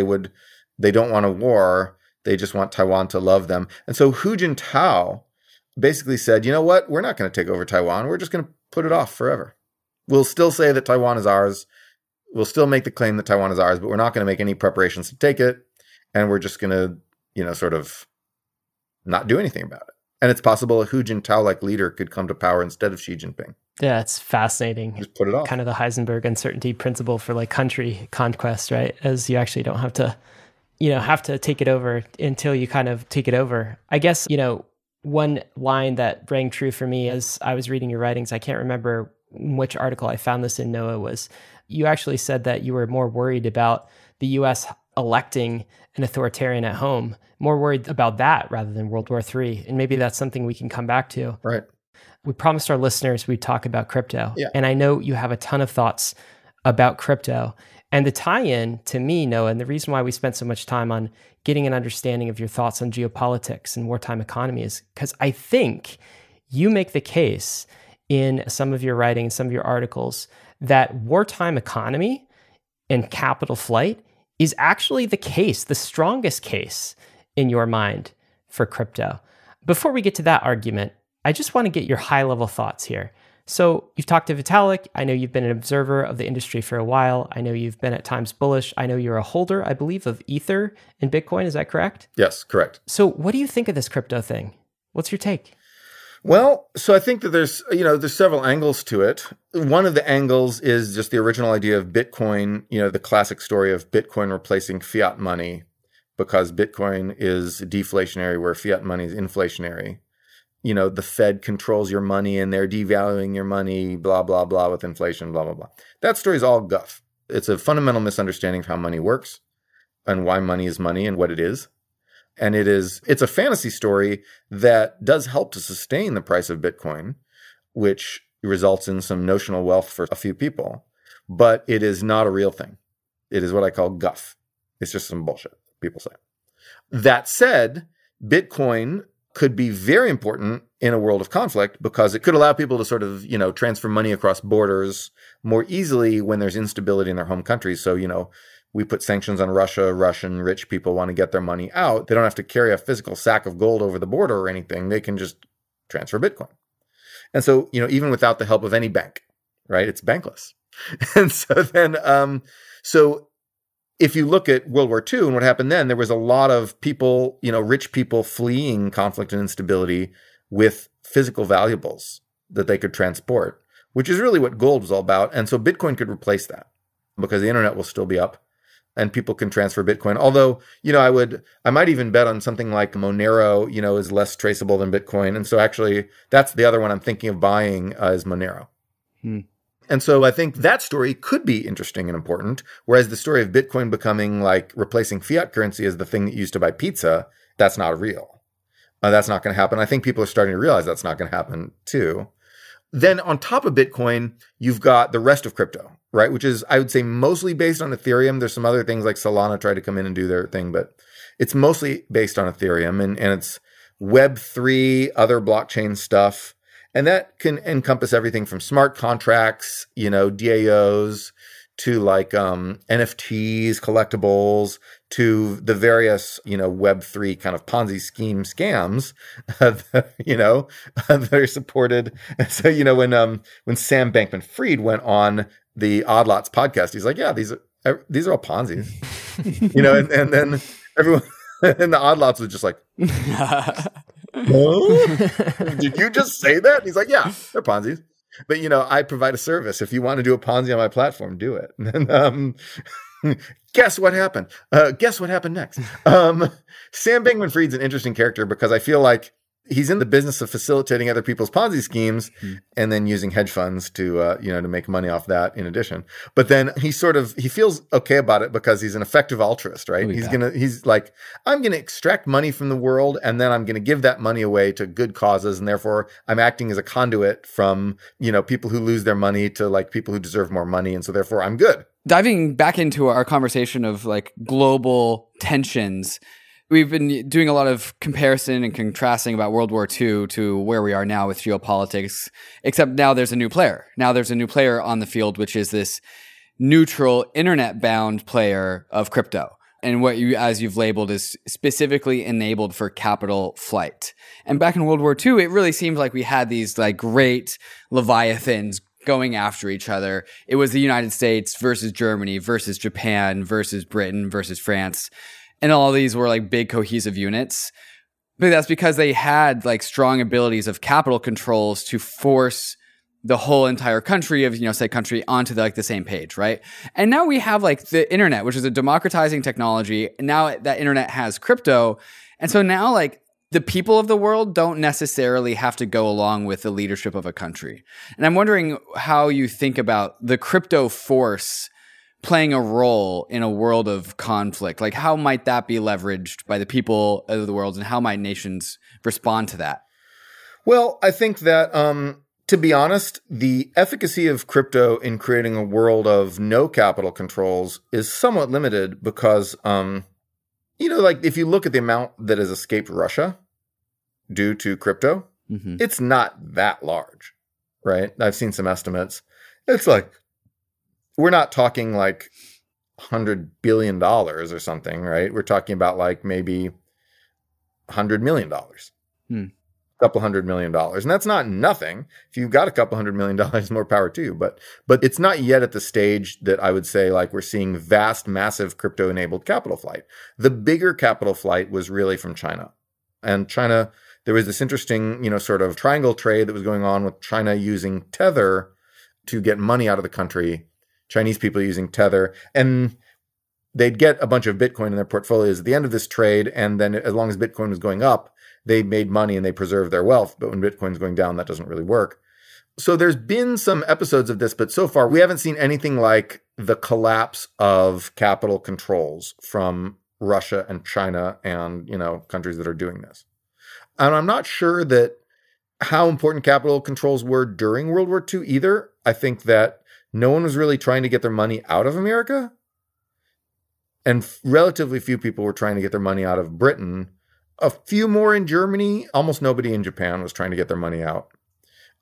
they don't want a war. They just want Taiwan to love them. And so Hu Jintao basically said, we're not going to take over Taiwan. We're just going to put it off forever. We'll still say that Taiwan is ours. We'll still make the claim that Taiwan is ours, but we're not going to make any preparations to take it. And we're just going to, sort of not do anything about it. And it's possible a Hu Jintao-like leader could come to power instead of Xi Jinping. Yeah, it's fascinating. Just put it off. Kind of the Heisenberg uncertainty principle for country conquest, right? As you actually don't have to... have to take it over until you kind of take it over. I guess, one line that rang true for me as I was reading your writings, I can't remember which article I found this in, Noah, was you actually said that you were more worried about the US electing an authoritarian at home, more worried about that rather than World War III. And maybe that's something we can come back to. Right. We promised our listeners we'd talk about crypto. Yeah. And I know you have a ton of thoughts about crypto. And the tie-in to me, Noah, and the reason why we spent so much time on getting an understanding of your thoughts on geopolitics and wartime economy is because I think you make the case in some of your writing, some of your articles, that wartime economy and capital flight is actually the case, the strongest case in your mind for crypto. Before we get to that argument, I just want to get your high-level thoughts here. So you've talked to Vitalik. I know you've been an observer of the industry for a while. I know you've been at times bullish. I know you're a holder, I believe, of Ether and Bitcoin. Is that correct? Yes, correct. So what do you think of this crypto thing? What's your take? Well, so I think that there's several angles to it. One of the angles is just the original idea of Bitcoin, the classic story of Bitcoin replacing fiat money because Bitcoin is deflationary where fiat money is inflationary. The Fed controls your money and they're devaluing your money, blah, blah, blah, with inflation, blah, blah, blah. That story is all guff. It's a fundamental misunderstanding of how money works and why money is money and what it is. And it's a fantasy story that does help to sustain the price of Bitcoin, which results in some notional wealth for a few people. But it is not a real thing. It is what I call guff. It's just some bullshit, people say. That said, Bitcoin could be very important in a world of conflict because it could allow people to sort of, transfer money across borders more easily when there's instability in their home countries. So, we put sanctions on Russia. Russian rich people want to get their money out. They don't have to carry a physical sack of gold over the border or anything. They can just transfer Bitcoin. And so, even without the help of any bank, right? It's bankless. And so then, if you look at World War II and what happened then, there was a lot of people, rich people fleeing conflict and instability with physical valuables that they could transport, which is really what gold was all about. And so Bitcoin could replace that because the internet will still be up and people can transfer Bitcoin. Although, I might even bet on something like Monero, is less traceable than Bitcoin. And so actually that's the other one I'm thinking of buying is Monero. And so I think that story could be interesting and important, whereas the story of Bitcoin becoming replacing fiat currency as the thing that you used to buy pizza, that's not real. That's not going to happen. I think people are starting to realize that's not going to happen too. Then on top of Bitcoin, you've got the rest of crypto, right? Which is, I would say, mostly based on Ethereum. There's some other things like Solana try to come in and do their thing, but it's mostly based on Ethereum, and it's Web3, other blockchain stuff. And that can encompass everything from smart contracts, you know, DAOs, to like NFTs, collectibles, to the various, you know, Web3 kind of Ponzi scheme scams, you know, that are supported. And so, you know, when Sam Bankman-Fried went on the Odd Lots podcast, he's like, yeah, these are all Ponzi's, you know, and then everyone in the Odd Lots was just like, oh? Did you just say that? And he's like, yeah, they're Ponzi's. But, you know, I provide a service. If you want to do a Ponzi on my platform, do it. And guess what happened? Guess what happened next? Sam Bankman-Fried's an interesting character because I feel like he's in the business of facilitating other people's Ponzi schemes and then using hedge funds to, you know, to make money off that in addition. But then he feels okay about it because he's an effective altruist, right? He's like, I'm going to extract money from the world and then I'm going to give that money away to good causes. And therefore I'm acting as a conduit from, you know, people who lose their money to like people who deserve more money. And so therefore I'm good. Diving back into our conversation of like global tensions, we've been doing a lot of comparison and contrasting about World War II to where we are now with geopolitics, except now there's a new player. Now there's a new player on the field, which is this neutral internet-bound player of crypto. And what you, as you've labeled, is specifically enabled for capital flight. And back in World War II, it really seemed like we had these like great leviathans going after each other. It was the United States versus Germany versus Japan versus Britain versus France. And all these were like big cohesive units. But that's because they had like strong abilities of capital controls to force the whole entire country of, you know, say country onto the, like the same page, right? And now we have like the internet, which is a democratizing technology. And now that internet has crypto. And so now like the people of the world don't necessarily have to go along with the leadership of a country. And I'm wondering how you think about the crypto force playing a role in a world of conflict. Like how might that be leveraged by the people of the world and how might nations respond to that? Well, I think that, to be honest, the efficacy of crypto in creating a world of no capital controls is somewhat limited because, you know, like if you look at the amount that has escaped Russia due to crypto, it's not that large, right? I've seen some estimates. It's like, we're not talking like $100 billion or something, right? We're talking about like maybe $100 million, a couple $100 million. And that's not nothing. If you've got a couple $100 million, more power to you. But it's not yet at the stage that I would say like we're seeing vast, massive crypto-enabled capital flight. The bigger capital flight was really from China. And China, there was this interesting, you know, sort of triangle trade that was going on with China using Tether to get money out of the country. Chinese people using Tether, and they'd get a bunch of Bitcoin in their portfolios at the end of this trade, and then as long as Bitcoin was going up, they made money and they preserved their wealth. But when Bitcoin's going down, that doesn't really work. So there's been some episodes of this, but so far we haven't seen anything like the collapse of capital controls from Russia and China and, you know, countries that are doing this. And I'm not sure that how important capital controls were during World War II either. I think that no one was really trying to get their money out of America. And relatively few people were trying to get their money out of Britain. A few more in Germany. Almost nobody in Japan was trying to get their money out.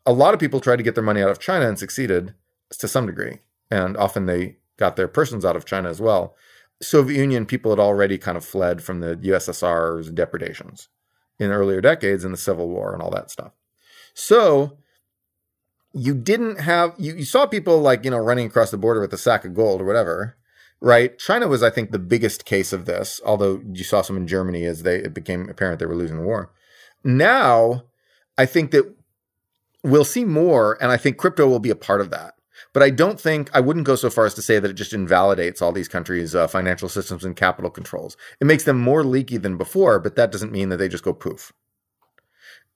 A lot of people tried to get their money out of China and succeeded to some degree. And often they got their persons out of China as well. Soviet Union people had already kind of fled from the USSR's depredations in earlier decades in the Civil War and all that stuff. So you didn't have, you saw people like, you know, running across the border with a sack of gold or whatever, right? China was, I think, the biggest case of this, although you saw some in Germany as it became apparent they were losing the war. Now, I think that we'll see more, and I think crypto will be a part of that. But I wouldn't go so far as to say that it just invalidates all these countries' financial systems and capital controls. It makes them more leaky than before, but that doesn't mean that they just go poof.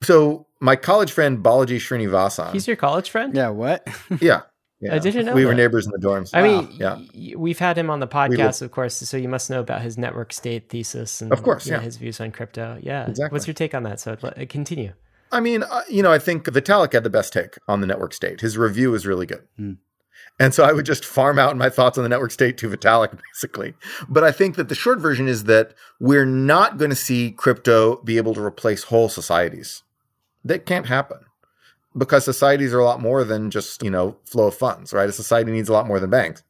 So my college friend, Balaji Srinivasan. He's your college friend? Yeah, what? Yeah. I didn't know We were neighbors in the dorms. I mean, yeah. We've had him on the podcast, of course, so you must know about his network state thesis and his views on crypto. Yeah, exactly. What's your take on that? So continue. I mean, you know, I think Vitalik had the best take on the network state. His review was really good. Mm. And so I would just farm out my thoughts on the network state to Vitalik, basically. But I think that the short version is that we're not going to see crypto be able to replace whole societies. That can't happen because societies are a lot more than just, you know, flow of funds, right? A society needs a lot more than banks.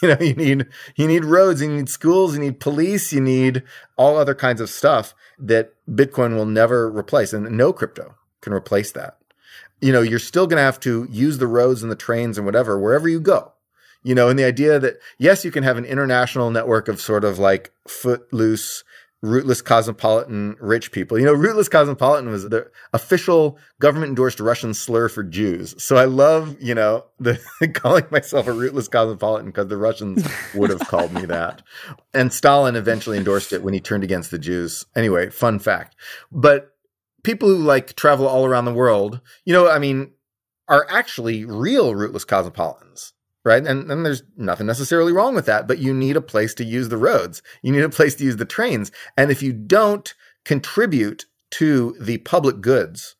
You know, you need roads, you need schools, you need police, you need all other kinds of stuff that Bitcoin will never replace. And no crypto can replace that. You know, you're still going to have to use the roads and the trains and whatever, wherever you go, you know, and the idea that, yes, you can have an international network of sort of like footloose, rootless, cosmopolitan, rich people. You know, rootless cosmopolitan was the official government-endorsed Russian slur for Jews. So I love, you know, calling myself a rootless cosmopolitan because the Russians would have called me that. And Stalin eventually endorsed it when he turned against the Jews. Anyway, fun fact. But people who like travel all around the world, you know, I mean, are actually real rootless cosmopolitans, right? And there's nothing necessarily wrong with that, but you need a place to use the roads. You need a place to use the trains. And if you don't contribute to the public goods,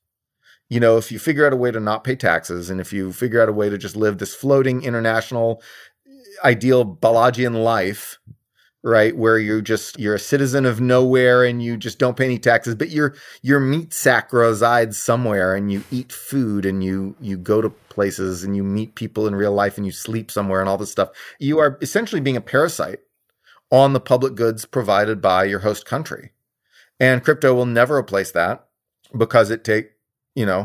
you know, if you figure out a way to not pay taxes and if you figure out a way to just live this floating international ideal Balajian life, right, where you're a citizen of nowhere and you just don't pay any taxes, but your meat sack resides somewhere and you eat food and you go to places and you meet people in real life and you sleep somewhere and all this stuff. You are essentially being a parasite on the public goods provided by your host country. And crypto will never replace that because maybe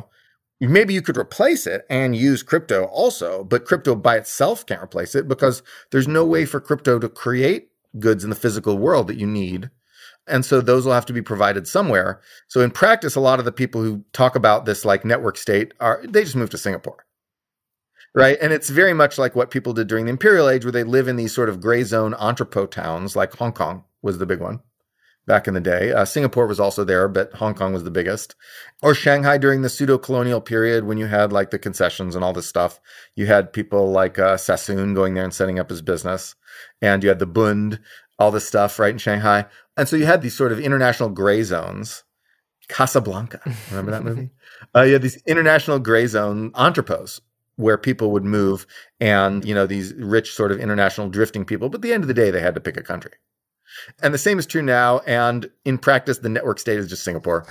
you could replace it and use crypto also, but crypto by itself can't replace it because there's no way for crypto to create goods in the physical world that you need. And so those will have to be provided somewhere. So in practice, a lot of the people who talk about this like network state they just moved to Singapore, right? And it's very much like what people did during the imperial age where they live in these sort of gray zone entrepot towns, like Hong Kong was the big one back in the day. Singapore was also there, but Hong Kong was the biggest. Or Shanghai during the pseudo-colonial period when you had like the concessions and all this stuff. You had people like Sassoon going there and setting up his business. And you had the Bund, all this stuff, right, in Shanghai. And so you had these sort of international gray zones. Casablanca, remember that movie? You had these international gray zone entrepôts where people would move and, you know, these rich sort of international drifting people. But at the end of the day, they had to pick a country. And the same is true now. And in practice, the network state is just Singapore.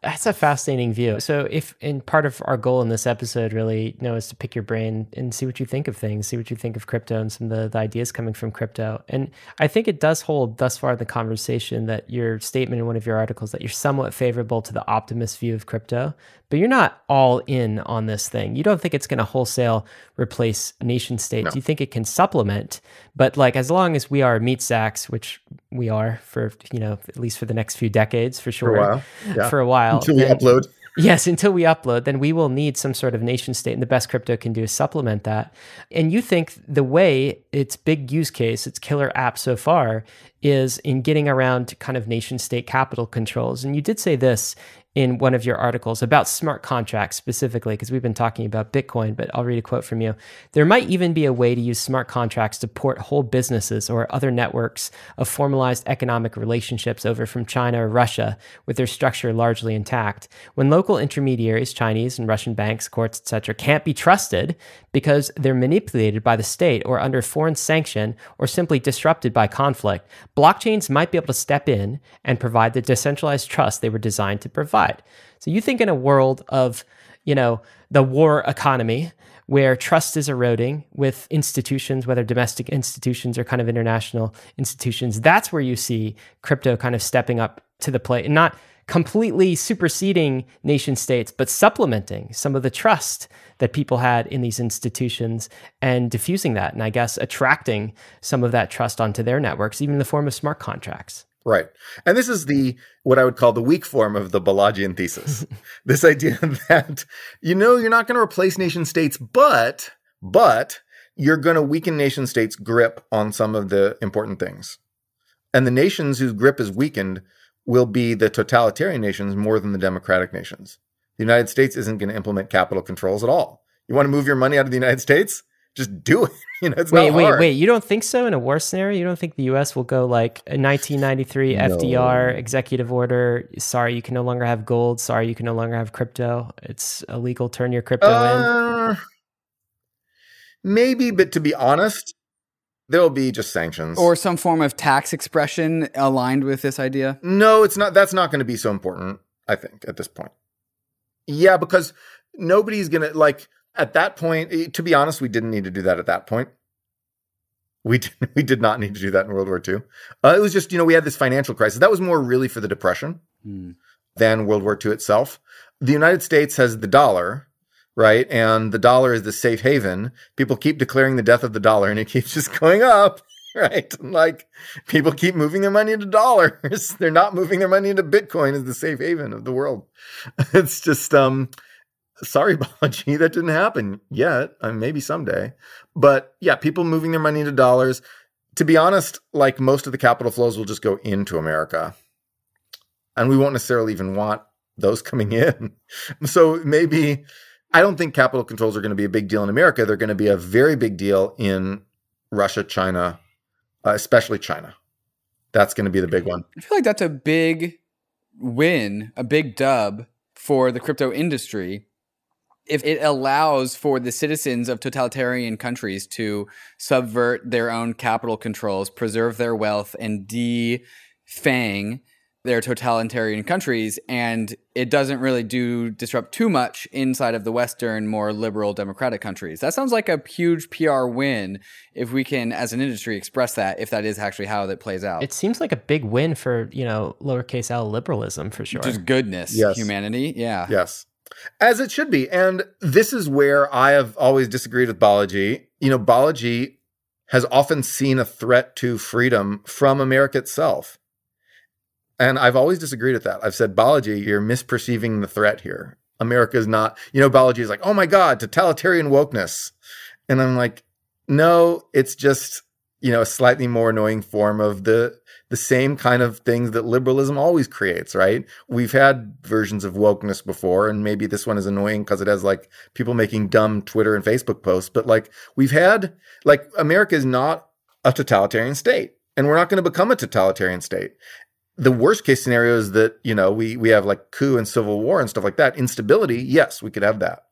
That's a fascinating view. So and part of our goal in this episode really, you know, is to pick your brain and see what you think of things, see what you think of crypto and some of the ideas coming from crypto. And I think it does hold thus far in the conversation that your statement in one of your articles that you're somewhat favorable to the optimist view of crypto, but you're not all in on this thing. You don't think it's going to wholesale replace nation states. No. You think it can supplement, but like as long as we are meat sacks, which we are for, you know, at least for the next few decades, for sure. For a while. Until we upload. Yes, until we upload, then we will need some sort of nation state, and the best crypto can do is supplement that. And you think the way its big use case, its killer app so far, is in getting around kind of nation state capital controls. And you did say this in one of your articles about smart contracts specifically, because we've been talking about Bitcoin, but I'll read a quote from you. There might even be a way to use smart contracts to port whole businesses or other networks of formalized economic relationships over from China or Russia with their structure largely intact. When local intermediaries, Chinese and Russian banks, courts, etc., can't be trusted because they're manipulated by the state or under foreign sanction or simply disrupted by conflict, blockchains might be able to step in and provide the decentralized trust they were designed to provide. So you think in a world of, you know, the war economy where trust is eroding with institutions, whether domestic institutions or kind of international institutions, that's where you see crypto kind of stepping up to the plate and not completely superseding nation states, but supplementing some of the trust that people had in these institutions and diffusing that. And I guess attracting some of that trust onto their networks, even in the form of smart contracts. Right. And this is what I would call the weak form of the Balajian thesis. This idea that, you know, you're not going to replace nation states, but you're going to weaken nation states' grip on some of the important things. And the nations whose grip is weakened will be the totalitarian nations more than the democratic nations. The United States isn't going to implement capital controls at all. You want to move your money out of the United States? just do it. You know, it's wait, you don't think so? In a worse scenario, you don't think the U.S. will go like 1993 FDR executive order? Sorry, you can no longer have gold. Sorry, you can no longer have crypto. It's illegal. Turn your crypto in. Maybe, but to be honest, there'll be just sanctions or some form of tax expression aligned with this idea. No, it's not. That's not going to be so important, I think, at this point. Yeah, because nobody's going to like. At that point, to be honest, we didn't need to do that at that point. We did not need to do that in World War II. It was just, you know, we had this financial crisis. That was more really for the Depression than World War II itself. The United States has the dollar, right? And the dollar is the safe haven. People keep declaring the death of the dollar and it keeps just going up, right? And like people keep moving their money into dollars. They're not moving their money into Bitcoin as the safe haven of the world. It's just... Sorry, Balaji, that didn't happen yet. I mean, maybe someday. But yeah, people moving their money into dollars. To be honest, like most of the capital flows will just go into America. And we won't necessarily even want those coming in. So maybe, I don't think capital controls are going to be a big deal in America. They're going to be a very big deal in Russia, China, especially China. That's going to be the big one. I feel like that's a big win, a big dub for the crypto industry. If it allows for the citizens of totalitarian countries to subvert their own capital controls, preserve their wealth, and defang their totalitarian countries, and it doesn't really disrupt too much inside of the Western, more liberal democratic countries. That sounds like a huge PR win if we can, as an industry, express that, if that is actually how that plays out. It seems like a big win for, you know, lowercase L liberalism for sure. Just goodness, yes. Humanity, yeah. Yes. As it should be. And this is where I have always disagreed with Balaji. You know, Balaji has often seen a threat to freedom from America itself. And I've always disagreed with that. I've said, Balaji, you're misperceiving the threat here. America is not, you know, Balaji is like, oh my God, totalitarian wokeness. And I'm like, no, it's just, you know, a slightly more annoying form of the same kind of things that liberalism always creates, right? We've had versions of wokeness before, and maybe this one is annoying because it has like people making dumb Twitter and Facebook posts, but like we've had, like America is not a totalitarian state and we're not going to become a totalitarian state. The worst case scenario is that, you know, we have like coup and civil war and stuff like that. Instability, yes, we could have that,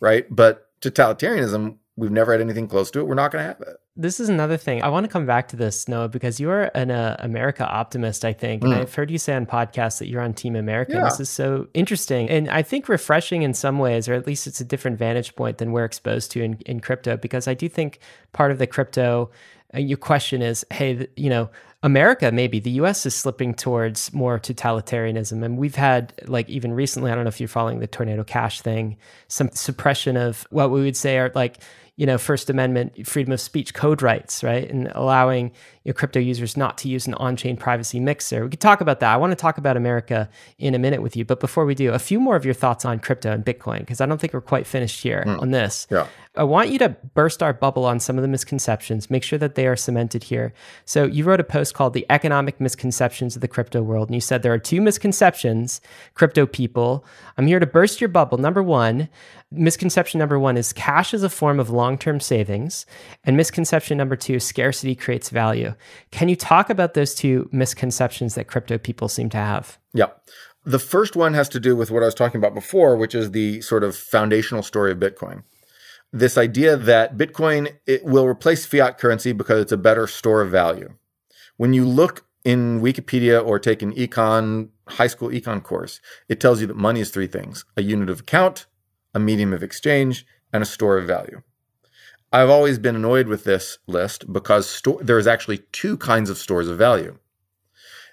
right? But totalitarianism, we've never had anything close to it. We're not going to have it. This is another thing. I want to come back to this, Noah, because you are an America optimist, I think. And I've heard you say on podcasts that you're on Team America. Yeah. This is so interesting. And I think refreshing in some ways, or at least it's a different vantage point than we're exposed to in crypto, because I do think part of the crypto your question is, hey, you know, America, maybe the US is slipping towards more totalitarianism. And we've had, like, even recently, I don't know if you're following the Tornado Cash thing, some suppression of what we would say are, like, you know, First Amendment freedom of speech code rights, right? And allowing your crypto users not to use an on-chain privacy mixer. We could talk about that. I want to talk about America in a minute with you. But before we do, a few more of your thoughts on crypto and Bitcoin, because I don't think we're quite finished here on this. Yeah. I want you to burst our bubble on some of the misconceptions, make sure that they are cemented here. So you wrote a post called The Economic Misconceptions of the Crypto World, and you said there are two misconceptions, crypto people. I'm here to burst your bubble. Number one, misconception number one is cash is a form of long-term savings. And misconception number two, scarcity creates value. Can you talk about those two misconceptions that crypto people seem to have? Yeah. The first one has to do with what I was talking about before, which is the sort of foundational story of Bitcoin. This idea that Bitcoin, it will replace fiat currency because it's a better store of value. When you look in Wikipedia or take an econ, high school econ course, it tells you that money is three things: a unit of account, a medium of exchange, and a store of value. I've always been annoyed with this list because there's actually two kinds of stores of value.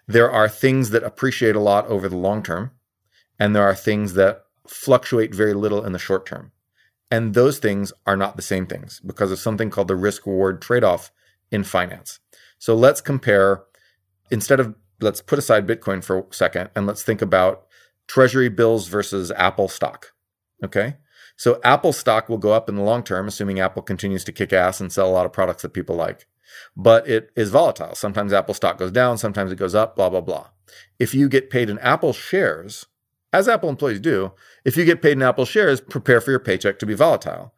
There are things that appreciate a lot over the long term, and there are things that fluctuate very little in the short term. And those things are not the same things because of something called the risk-reward trade-off in finance. So let's compare, let's put aside Bitcoin for a second, and let's think about treasury bills versus Apple stock, okay? So Apple stock will go up in the long term, assuming Apple continues to kick ass and sell a lot of products that people like. But it is volatile. Sometimes Apple stock goes down, sometimes it goes up, blah, blah, blah. If you get paid in Apple shares, as Apple employees do, prepare for your paycheck to be volatile.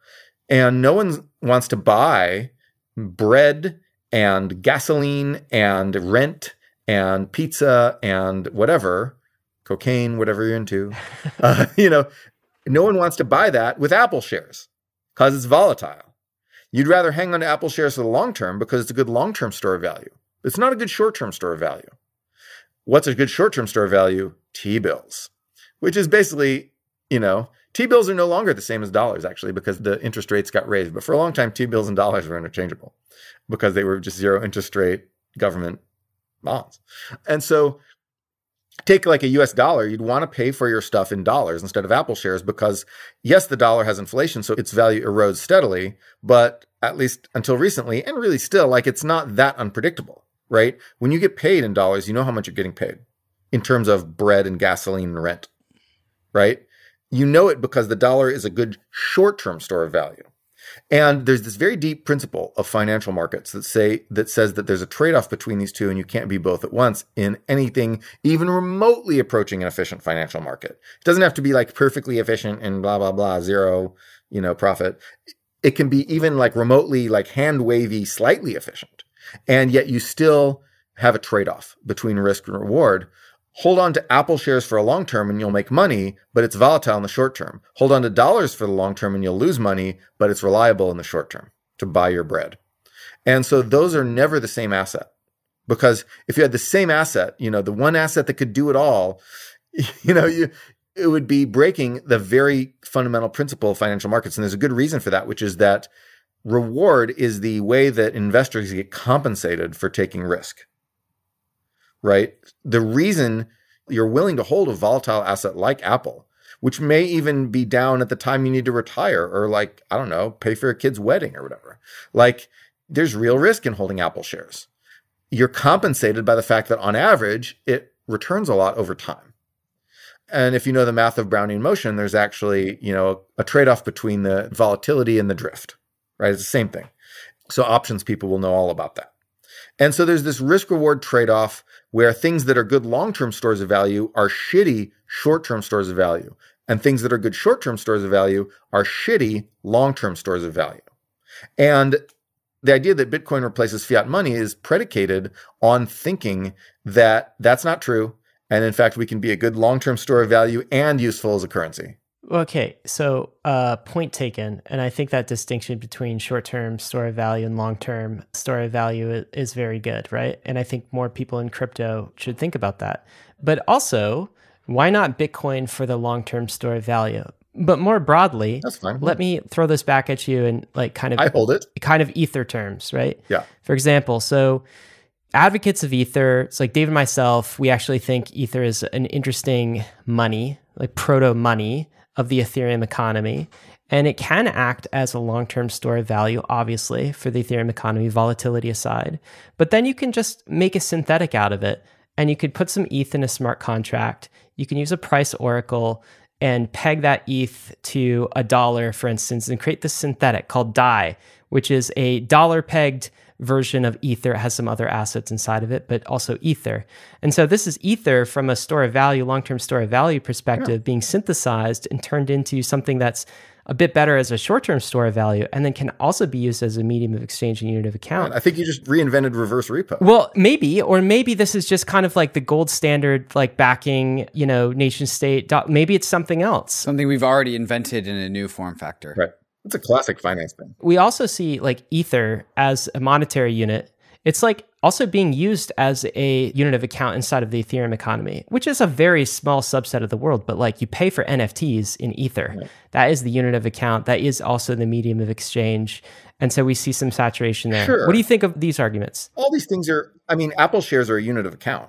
And no one wants to buy bread and gasoline and rent and pizza and whatever, cocaine, whatever you're into. No one wants to buy that with Apple shares because it's volatile. You'd rather hang on to Apple shares for the long term because it's a good long-term store of value. It's not a good short-term store of value. What's a good short-term store of value? T-bills, which is basically, T-bills are no longer the same as dollars, actually, because the interest rates got raised. But for a long time, T-bills and dollars were interchangeable because they were just zero interest rate government bonds. And so take like a US dollar, you'd want to pay for your stuff in dollars instead of Apple shares because, yes, the dollar has inflation, so its value erodes steadily, but at least until recently, and really still, it's not that unpredictable, right? When you get paid in dollars, you know how much you're getting paid in terms of bread and gasoline and rent, right? You know it because the dollar is a good short-term store of value. And there's this very deep principle of financial markets that says that there's a trade-off between these two and you can't be both at once in anything even remotely approaching an efficient financial market. It doesn't have to be perfectly efficient and blah, blah, blah, zero, profit. It can be even remotely hand-wavy, slightly efficient. And yet you still have a trade-off between risk and reward. Hold on to Apple shares for a long term and you'll make money, but it's volatile in the short term. Hold on to dollars for the long term and you'll lose money, but it's reliable in the short term to buy your bread. And so those are never the same asset, because if you had the same asset, the one asset that could do it all, it would be breaking the very fundamental principle of financial markets. And there's a good reason for that, which is that reward is the way that investors get compensated for taking risk. Right? The reason you're willing to hold a volatile asset like Apple, which may even be down at the time you need to retire or pay for your kid's wedding or whatever. There's real risk in holding Apple shares. You're compensated by the fact that on average, it returns a lot over time. And if you know the math of Brownian motion, there's actually, a trade-off between the volatility and the drift, right? It's the same thing. So options people will know all about that. And so there's this risk-reward trade-off where things that are good long-term stores of value are shitty short-term stores of value, and things that are good short-term stores of value are shitty long-term stores of value. And the idea that Bitcoin replaces fiat money is predicated on thinking that that's not true, and in fact, we can be a good long-term store of value and useful as a currency. Okay, so point taken. And I think that distinction between short-term store of value and long-term store of value is very good, right? And I think more people in crypto should think about that. But also, why not Bitcoin for the long-term store of value? But more broadly, that's fine. Let me throw this back at you in I hold it. Kind of Ether terms, right? Yeah. For example, so advocates of Ether, it's Dave and myself, we actually think Ether is an interesting money, proto-money, of the Ethereum economy, and it can act as a long-term store of value, obviously, for the Ethereum economy, volatility aside. But then you can just make a synthetic out of it, and you could put some ETH in a smart contract. You can use a price oracle and peg that ETH to a dollar, for instance, and create this synthetic called DAI, which is a dollar-pegged version of Ether. It has some other assets inside of it, but also Ether. And so this is Ether from a store of value, long-term store of value perspective, being synthesized and turned into something that's a bit better as a short-term store of value, and then can also be used as a medium of exchange and unit of account. I think you just reinvented reverse repo. Well, maybe, or maybe this is just kind of the gold standard, backing, nation state. Maybe it's something else. Something we've already invented in a new form factor. Right. It's a classic finance thing. We also see Ether as a monetary unit. It's also being used as a unit of account inside of the Ethereum economy, which is a very small subset of the world, but you pay for NFTs in Ether. Right. That is the unit of account. That is also the medium of exchange. And so we see some saturation there. Sure. What do you think of these arguments? All these things are, Apple shares are a unit of account.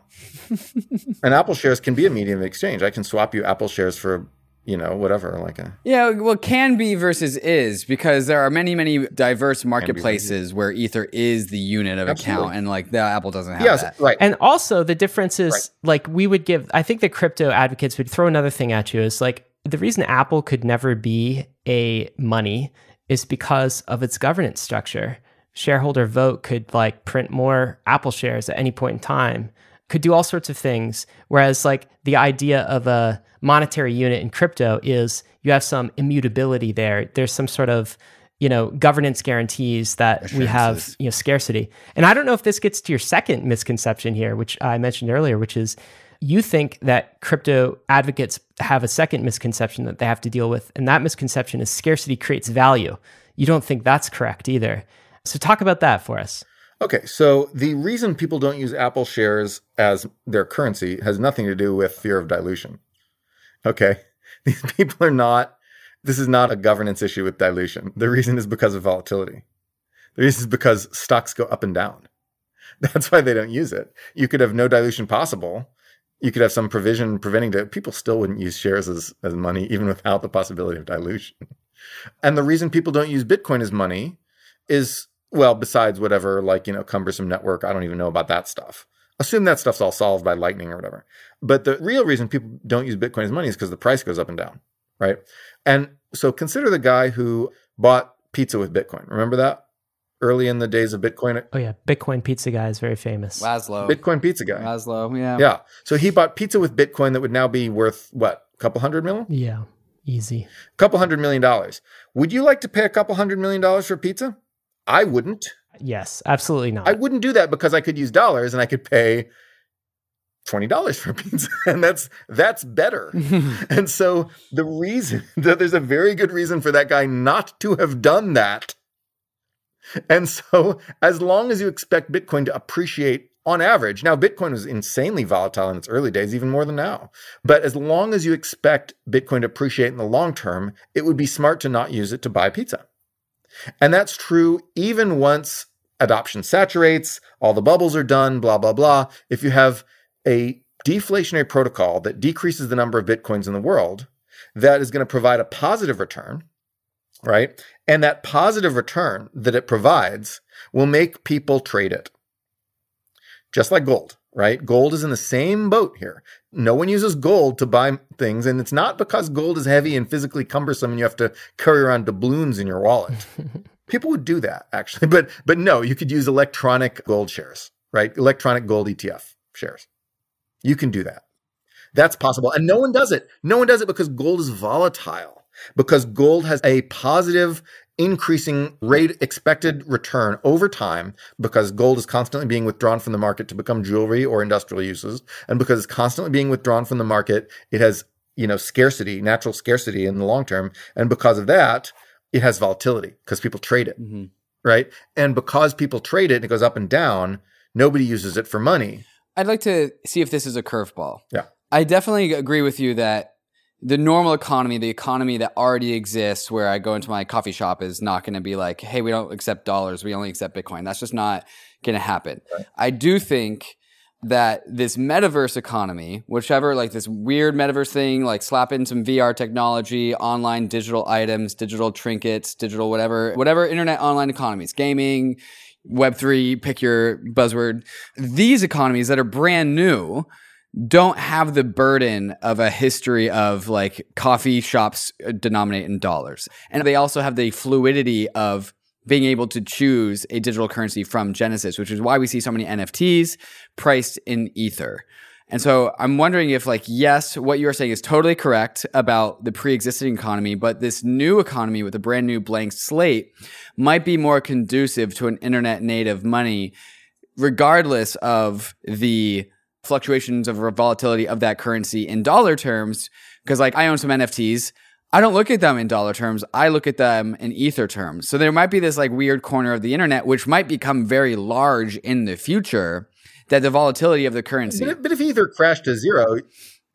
And Apple shares can be a medium of exchange. I can swap you Apple shares for whatever, Yeah, well, can be versus is, because there are many, many diverse marketplaces where Ether is the unit of account, and the Apple doesn't have that. Right. And also the difference is, we would give, I think the crypto advocates would throw another thing at you is, the reason Apple could never be a money is because of its governance structure. Shareholder vote could, print more Apple shares at any point in time, could do all sorts of things, whereas, the idea of a monetary unit in crypto is you have some immutability there. There's some sort of you know, governance guarantees that we have, you know, scarcity. And I don't know if this gets to your second misconception here, which I mentioned earlier, which is you think that crypto advocates have a second misconception that they have to deal with. And that misconception is scarcity creates value. You don't think that's correct either. So talk about that for us. Okay, so the reason people don't use Apple shares as their currency has nothing to do with fear of dilution. Okay, these people are not, this is not a governance issue with dilution. The reason is because of volatility. The reason is because stocks go up and down. That's why they don't use it. You could have no dilution possible. You could have some provision preventing that. People still wouldn't use shares as money, even without the possibility of dilution. And the reason people don't use Bitcoin as money is, well, besides whatever, like, you know, cumbersome network, I don't even know about that stuff. Assume that stuff's all solved by lightning or whatever. But the real reason people don't use Bitcoin as money is because the price goes up and down, right? And so consider the guy who bought pizza with Bitcoin. Remember that? Early in the days of Bitcoin. Oh, yeah. Bitcoin pizza guy is very famous. Laszlo. Bitcoin pizza guy. Laszlo, yeah. Yeah. So he bought pizza with Bitcoin that would now be worth, what, a couple $100 million? Yeah, easy. A couple $100 million. Would you like to pay a couple $100 million for pizza? I wouldn't. Yes, absolutely not. I wouldn't do that because I could use dollars and I could pay $20 for pizza, and that's better. And so the reason that there's a very good reason for that guy not to have done that. And so as long as you expect Bitcoin to appreciate on average, now Bitcoin was insanely volatile in its early days, even more than now. But as long as you expect Bitcoin to appreciate in the long term, it would be smart to not use it to buy pizza. And that's true even once adoption saturates, all the bubbles are done, blah, blah, blah. If you have a deflationary protocol that decreases the number of Bitcoins in the world, that is going to provide a positive return, right? And that positive return that it provides will make people trade it. Just like gold, right? Gold is in the same boat here. No one uses gold to buy things, and it's not because gold is heavy and physically cumbersome and you have to carry around doubloons in your wallet. People would do that, actually. But no, you could use electronic gold shares, right? Electronic gold ETF shares. You can do that. That's possible. And no one does it. No one does it because gold is volatile, because gold has a positive increasing rate expected return over time, because gold is constantly being withdrawn from the market to become jewelry or industrial uses. And because it's constantly being withdrawn from the market, it has, you know, scarcity, natural scarcity in the long term. And because of that, it has volatility because people trade it, mm-hmm. right? And because people trade it and it goes up and down, nobody uses it for money. I'd like to see if this is a curveball. Yeah. I definitely agree with you that the normal economy, the economy that already exists where I go into my coffee shop is not going to be like, hey, we don't accept dollars. We only accept Bitcoin. That's just not going to happen. Right. I do think that this metaverse economy, whichever, like this weird metaverse thing, like slap in some VR technology, online digital items, digital trinkets, digital whatever internet online economies, gaming, Web3, pick your buzzword. These economies that are brand new don't have the burden of a history of like coffee shops denominate in dollars. And they also have the fluidity of being able to choose a digital currency from Genesis, which is why we see so many NFTs priced in Ether. And so I'm wondering if, like, yes, what you're saying is totally correct about the pre-existing economy, but this new economy with a brand new blank slate might be more conducive to an internet native money, regardless of the fluctuations of volatility of that currency in dollar terms. Because, like, I own some NFTs. I don't look at them in dollar terms. I look at them in Ether terms. So there might be this like weird corner of the internet, which might become very large in the future, that the volatility of the currency. But if Ether crashed to zero,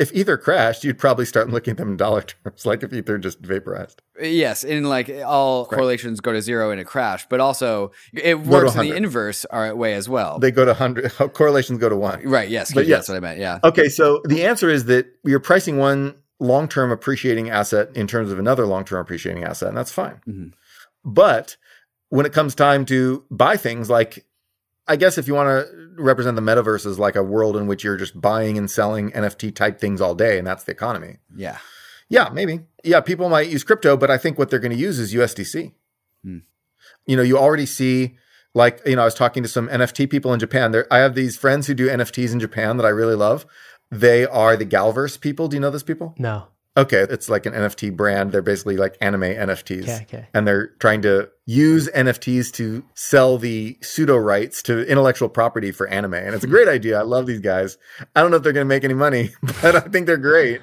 if Ether crashed, you'd probably start looking at them in dollar terms, like if Ether just vaporized. Yes, and like all correlations go to zero in a crash, but also it works in the inverse way as well. They go to 100, correlations go to 1. Right, yes, but yes, that's what I meant, yeah. Okay, so the answer is that you're pricing one long-term appreciating asset in terms of another long-term appreciating asset, and that's fine. Mm-hmm. But when it comes time to buy things like, I guess if you want to represent the metaverse as like a world in which you're just buying and selling NFT type things all day, and that's the economy. Yeah. Yeah, maybe. Yeah, people might use crypto, but I think what they're going to use is USDC. Hmm. You know, you already see, like, you know, I was talking to some NFT people in Japan. I have these friends who do NFTs in Japan that I really love. They are the Galverse people. Do you know those people? No. Okay, it's like an NFT brand. They're basically like anime NFTs. Okay. And they're trying to use NFTs to sell the pseudo rights to intellectual property for anime. And it's a great idea. I love these guys. I don't know if they're going to make any money, but I think they're great.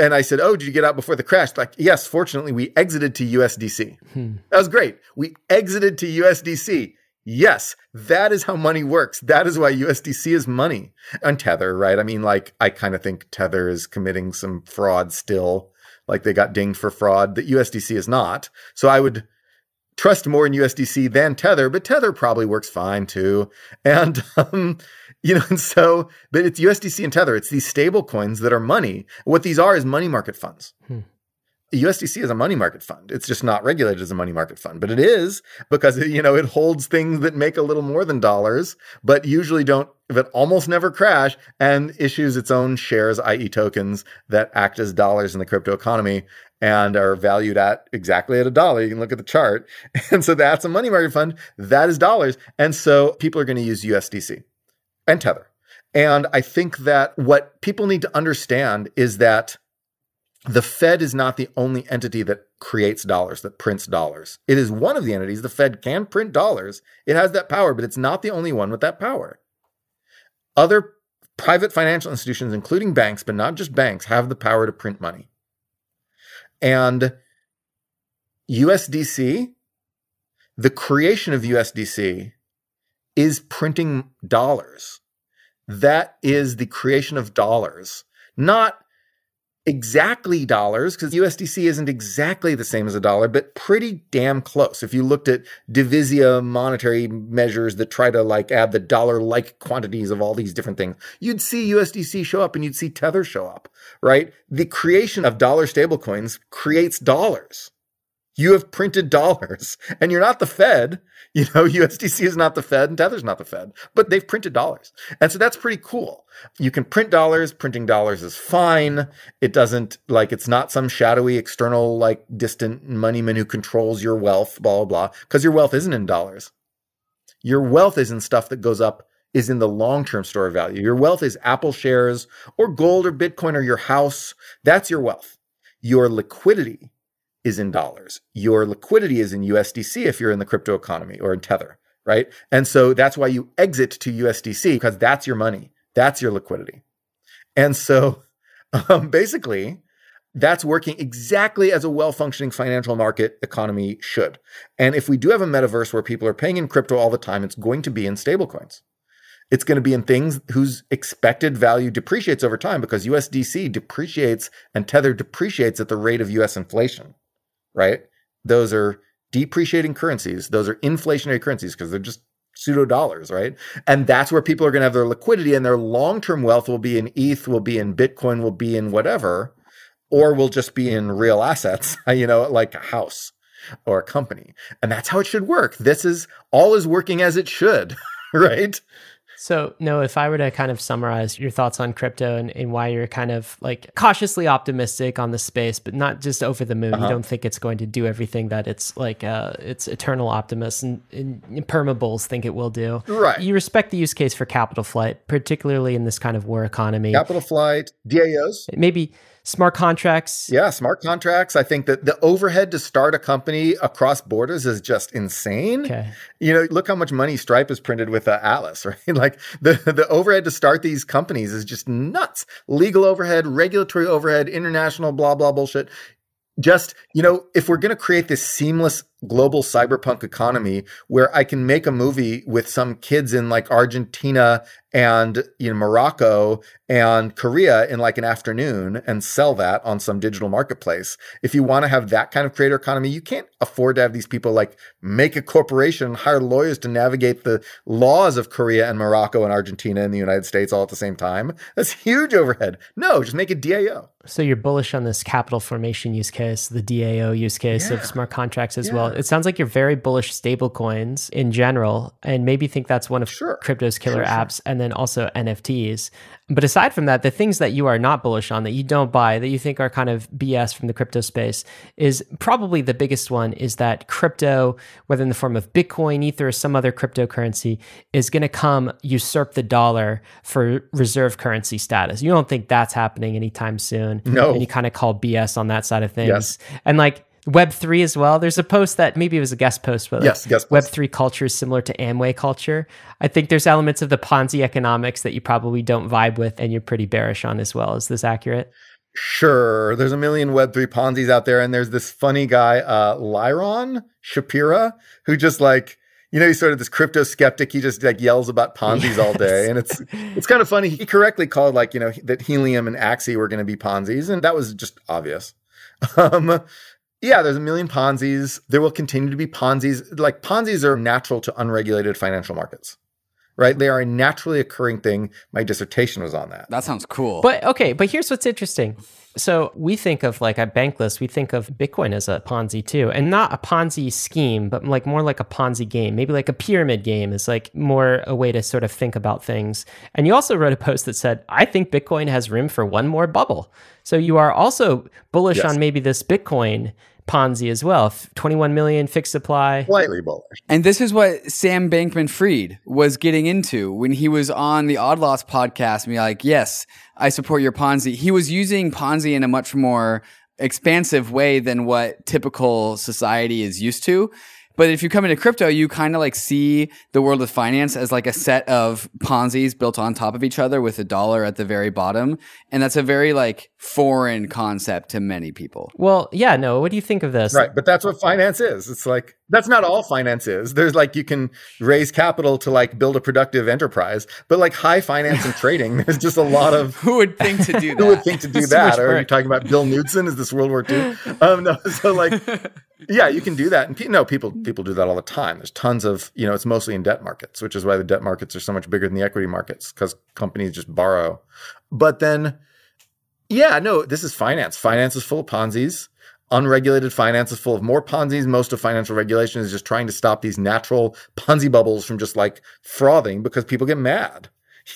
And I said, oh, did you get out before the crash? Like, yes, fortunately, we exited to USDC. That was great. We exited to USDC. Yes, that is how money works. That is why USDC is money. And Tether, right? I mean, like, I kind of think Tether is committing some fraud still. Like, they got dinged for fraud that USDC is not. So I would trust more in USDC than Tether, but Tether probably works fine too. And, but it's USDC and Tether. It's these stable coins that are money. What these are is money market funds. USDC is a money market fund. It's just not regulated as a money market fund, but it is because, it holds things that make a little more than dollars, but usually but almost never crash, and issues its own shares, i.e. tokens, that act as dollars in the crypto economy and are valued at exactly at a dollar. You can look at the chart. And so that's a money market fund. That is dollars. And so people are going to use USDC and Tether. And I think that what people need to understand is that the Fed is not the only entity that creates dollars, that prints dollars. It is one of the entities. The Fed can print dollars. It has that power, but it's not the only one with that power. Other private financial institutions, including banks, but not just banks, have the power to print money. And USDC, the creation of USDC is printing dollars. That is the creation of dollars, not exactly dollars, because USDC isn't exactly the same as a dollar, but pretty damn close. If you looked at Divisia monetary measures that try to like add the dollar-like quantities of all these different things, you'd see USDC show up and you'd see Tether show up, right? The creation of dollar stablecoins creates dollars. You have printed dollars and you're not the Fed. USDC is not the Fed and Tether's not the Fed, but they've printed dollars. And so that's pretty cool. You can print dollars. Printing dollars is fine. It doesn't it's not some shadowy external, distant moneyman who controls your wealth, blah, blah, blah, because your wealth isn't in dollars. Your wealth is in stuff that goes up, is in the long-term store of value. Your wealth is Apple shares or gold or Bitcoin or your house. That's your wealth. Your liquidity is in dollars. Your liquidity is in USDC if you're in the crypto economy or in Tether, right? And so that's why you exit to USDC, because that's your money. That's your liquidity. And so basically, that's working exactly as a well-functioning financial market economy should. And if we do have a metaverse where people are paying in crypto all the time, it's going to be in stablecoins. It's going to be in things whose expected value depreciates over time, because USDC depreciates and Tether depreciates at the rate of US inflation. Right? Those are depreciating currencies. Those are inflationary currencies because they're just pseudo dollars, right? And that's where people are going to have their liquidity, and their long-term wealth will be in ETH, will be in Bitcoin, will be in whatever, or will just be in real assets, like a house or a company. And that's how it should work. This is all is working as it should, right? So, Noah, if I were to kind of summarize your thoughts on crypto and why you're kind of cautiously optimistic on the space, but not just over the moon, You don't think it's going to do everything that its eternal optimists and impermeables think it will do. Right. You respect the use case for capital flight, particularly in this kind of war economy. Capital flight, DAOs. Maybe smart contracts. Yeah, smart contracts. I think that the overhead to start a company across borders is just insane. Okay. Look how much money Stripe has printed with Atlas, right? The overhead to start these companies is just nuts. Legal overhead, regulatory overhead, international blah, blah, bullshit. Just, if we're going to create this seamless global cyberpunk economy where I can make a movie with some kids in Argentina and Morocco and Korea in an afternoon and sell that on some digital marketplace. If you want to have that kind of creator economy, you can't afford to have these people make a corporation and hire lawyers to navigate the laws of Korea and Morocco and Argentina and the United States all at the same time. That's huge overhead. No, just make it DAO. So you're bullish on this capital formation use case, the DAO use case of smart contracts as well. It sounds like you're very bullish stablecoins in general, and maybe think that's one of crypto's killer apps, and then also NFTs. But aside from that, the things that you are not bullish on, that you don't buy, that you think are kind of BS from the crypto space, is probably the biggest one is that crypto, whether in the form of Bitcoin, Ether, or some other cryptocurrency, is going to come usurp the dollar for reserve currency status. You don't think that's happening anytime soon. No. And you kind of call BS on that side of things. Yes. And like Web3 as well. There's a post that maybe it was a guest post, but Web3 culture is similar to Amway culture. I think there's elements of the Ponzi economics that you probably don't vibe with and you're pretty bearish on as well. Is this accurate? Sure. There's a million Web3 Ponzis out there. And there's this funny guy, Lyron Shapira, who just like, you know, he's sort of this crypto skeptic. He just like yells about Ponzis all day. And it's kind of funny. He correctly called like, you know, that Helium and Axie were going to be Ponzis. And that was just obvious. Yeah, there's a million Ponzis. There will continue to be Ponzis. Like Ponzis are natural to unregulated financial markets, right? They are a naturally occurring thing. My dissertation was on that. That sounds cool. But okay, but here's what's interesting. So we think of like at Bankless, we think of Bitcoin as a Ponzi too, and not a Ponzi scheme, but like more like a Ponzi game, maybe like a pyramid game is like more a way to sort of think about things. And you also wrote a post that said, I think Bitcoin has room for one more bubble. So you are also bullish on maybe this Bitcoin Ponzi as well. 21 million fixed supply. Slightly bullish. And this is what Sam Bankman-Fried was getting into when he was on the Odd Lots podcast and be like, yes, I support your Ponzi. He was using Ponzi in a much more expansive way than what typical society is used to. But if you come into crypto, you kind of like see the world of finance as like a set of Ponzi's built on top of each other with a dollar at the very bottom. And that's a very like foreign concept to many people. Well, yeah, no. What do you think of this? Right. But that's what finance is. It's like, that's not all finance is. There's like, you can raise capital to like build a productive enterprise, but like high finance and trading, there's just a lot of... Who would think to do that? Who would think to do that? Or are you talking about Bill Knudsen? Is this World War II? No. So like, yeah, you can do that. And people do that all the time. There's tons of, you know, it's mostly in debt markets, which is why the debt markets are so much bigger than the equity markets, because companies just borrow. But then, yeah, no, this is finance. Finance is full of Ponzi's. Unregulated finance is full of more Ponzi's. Most of financial regulation is just trying to stop these natural Ponzi bubbles from just like frothing because people get mad.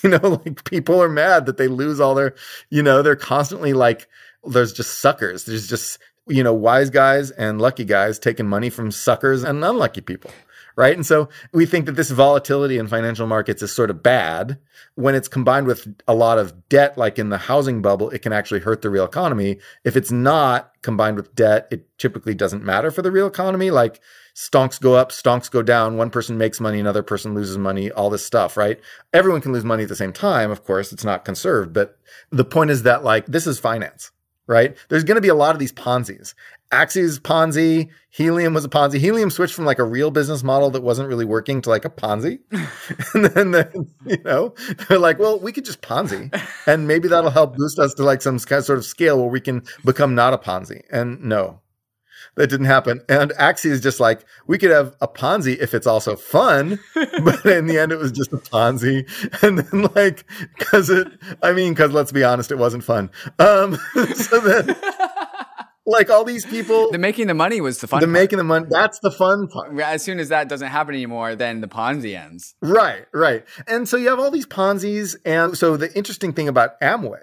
You know, like people are mad that they lose all their, you know, they're constantly like, there's just suckers. There's just, you know, wise guys and lucky guys taking money from suckers and unlucky people, right? And so we think that this volatility in financial markets is sort of bad. When it's combined with a lot of debt, like in the housing bubble, it can actually hurt the real economy. If it's not combined with debt, it typically doesn't matter for the real economy. Like stonks go up, stonks go down. One person makes money, another person loses money, all this stuff, right? Everyone can lose money at the same time. Of course, it's not conserved. But the point is that like this is finance, right? There's going to be a lot of these Ponzi's. Axie's Ponzi, Helium was a Ponzi. Helium switched from like a real business model that wasn't really working to like a Ponzi. And then, you know, they're like, well, we could just Ponzi and maybe that'll help boost us to like some sort of scale where we can become not a Ponzi. And no, that didn't happen. And Axie is just like, we could have a Ponzi if it's also fun. But in the end, it was just a Ponzi. And then like, because let's be honest, it wasn't fun. So then... Like all these people... The making the money was the fun part. Making the money, that's the fun part. As soon as that doesn't happen anymore, then the Ponzi ends. Right. And so you have all these Ponzi's. And so the interesting thing about Amway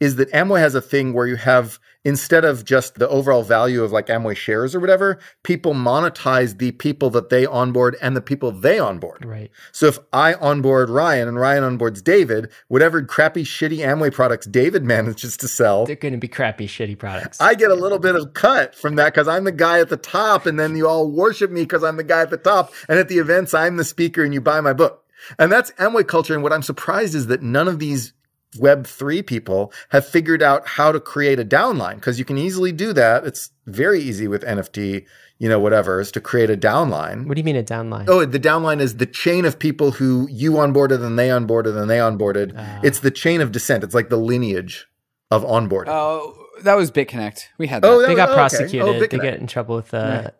is that Amway has a thing where you have, instead of just the overall value of like Amway shares or whatever, people monetize the people that they onboard and the people they onboard. Right. So if I onboard Ryan and Ryan onboards David, whatever crappy, shitty Amway products David manages to sell. They're going to be crappy, shitty products. I get a little bit of cut from that because I'm the guy at the top and then you all worship me because I'm the guy at the top. And at the events, I'm the speaker and you buy my book. And that's Amway culture. And what I'm surprised is that none of these Web3 people have figured out how to create a downline because you can easily do that. It's very easy with NFT, you know, whatever, is to create a downline. What do you mean a downline? Oh, the downline is the chain of people who you onboarded and they onboarded and they onboarded. It's the chain of descent. It's like the lineage of onboarding. Oh, that was BitConnect. We had that. They got prosecuted. Okay. They get in trouble with the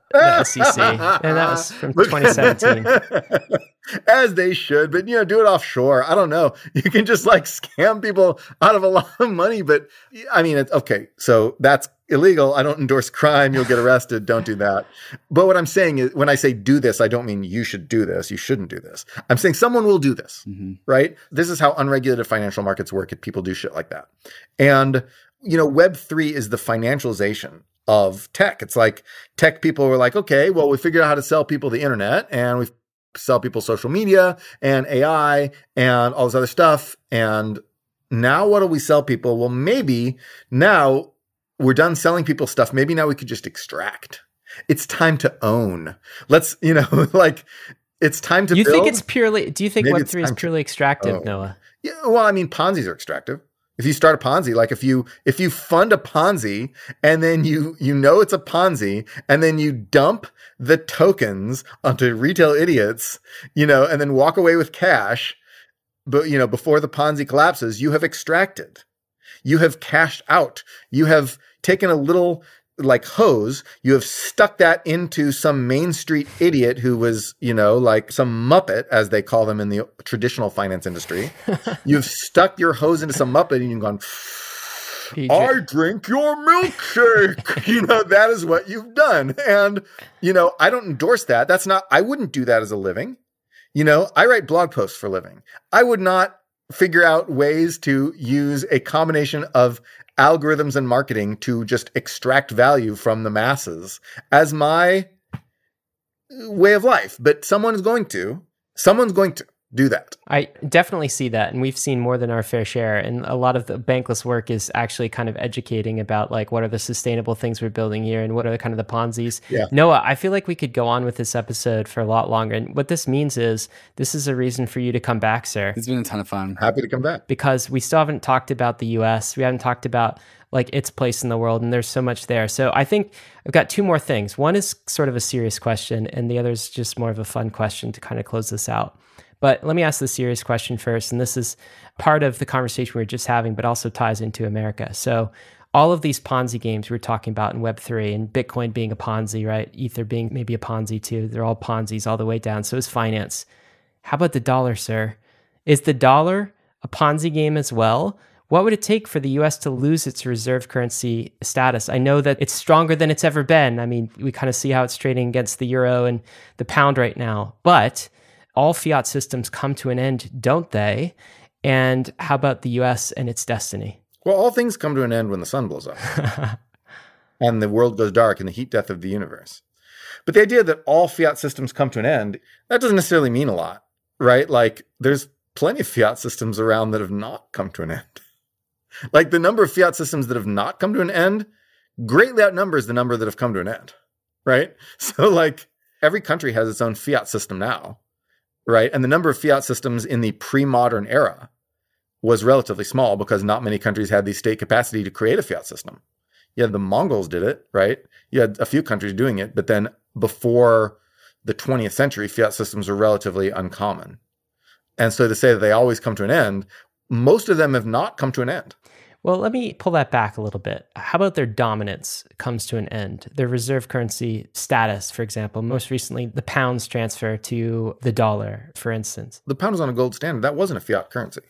SEC. And that was from 2017. As they should, but, you know, do it offshore. I don't know. You can just like scam people out of a lot of money. But I mean, so that's illegal. I don't endorse crime. You'll get arrested. Don't do that. But what I'm saying is, when I say do this, I don't mean you should do this. You shouldn't do this. I'm saying someone will do this, right? This is how unregulated financial markets work, if people do shit like that. And, you know, Web3 is the financialization of tech. It's like tech people were like, okay, well, we figured out how to sell people the internet, and we sell people social media and AI and all this other stuff. And now what do we sell people? Well, maybe now we're done selling people stuff. Maybe now we could just extract. It's time to own. Let's, you know, like it's time to build. Think it's purely, do you think maybe Web3 is purely extractive, Noah? Yeah. Well, I mean, Ponzi's are extractive. If you start a Ponzi, like if you fund a Ponzi and then you know it's a Ponzi and then you dump the tokens onto retail idiots, you know, and then walk away with cash, but you know, before the Ponzi collapses, you have extracted. You have cashed out. You have taken a little like hose, you have stuck that into some Main Street idiot who was, you know, like some Muppet, as they call them in the traditional finance industry. You've stuck your hose into some Muppet and you've gone, I drink your milkshake. You know, that is what you've done. And, you know, I don't endorse that. That's not, I wouldn't do that as a living. You know, I write blog posts for a living. I would not figure out ways to use a combination of algorithms and marketing to just extract value from the masses as my way of life. But someone's going to do that. I definitely see that. And we've seen more than our fair share. And a lot of the Bankless work is actually kind of educating about like, what are the sustainable things we're building here and what are the kind of the Ponzi's. Yeah. Noah, I feel like we could go on with this episode for a lot longer. And what this means is this is a reason for you to come back, sir. It's been a ton of fun. Happy to come back. Because we still haven't talked about the US. We haven't talked about like its place in the world. And there's so much there. So I think I've got two more things. One is sort of a serious question and the other is just more of a fun question to kind of close this out. But let me ask the serious question first, and this is part of the conversation we were just having, but also ties into America. So all of these Ponzi games we're talking about in Web3, and Bitcoin being a Ponzi, right? Ether being maybe a Ponzi too. They're all Ponzi's all the way down. So is finance. How about the dollar, sir? Is the dollar a Ponzi game as well? What would it take for the US to lose its reserve currency status? I know that it's stronger than it's ever been. I mean, we kind of see how it's trading against the euro and the pound right now, but all fiat systems come to an end, don't they? And how about the US and its destiny? Well, all things come to an end when the sun blows up and the world goes dark in the heat death of the universe. But the idea that all fiat systems come to an end, that doesn't necessarily mean a lot, right? Like there's plenty of fiat systems around that have not come to an end. Like the number of fiat systems that have not come to an end greatly outnumbers the number that have come to an end, right? So like every country has its own fiat system now. Right. And the number of fiat systems in the pre-modern era was relatively small because not many countries had the state capacity to create a fiat system. Yeah, the Mongols did it, right? You had a few countries doing it, but then before the 20th century, fiat systems were relatively uncommon. And so to say that they always come to an end, most of them have not come to an end. Well, let me pull that back a little bit. How about their dominance comes to an end? Their reserve currency status, for example, most recently, the pound's transfer to the dollar, for instance. The pound was on a gold standard. That wasn't a fiat currency.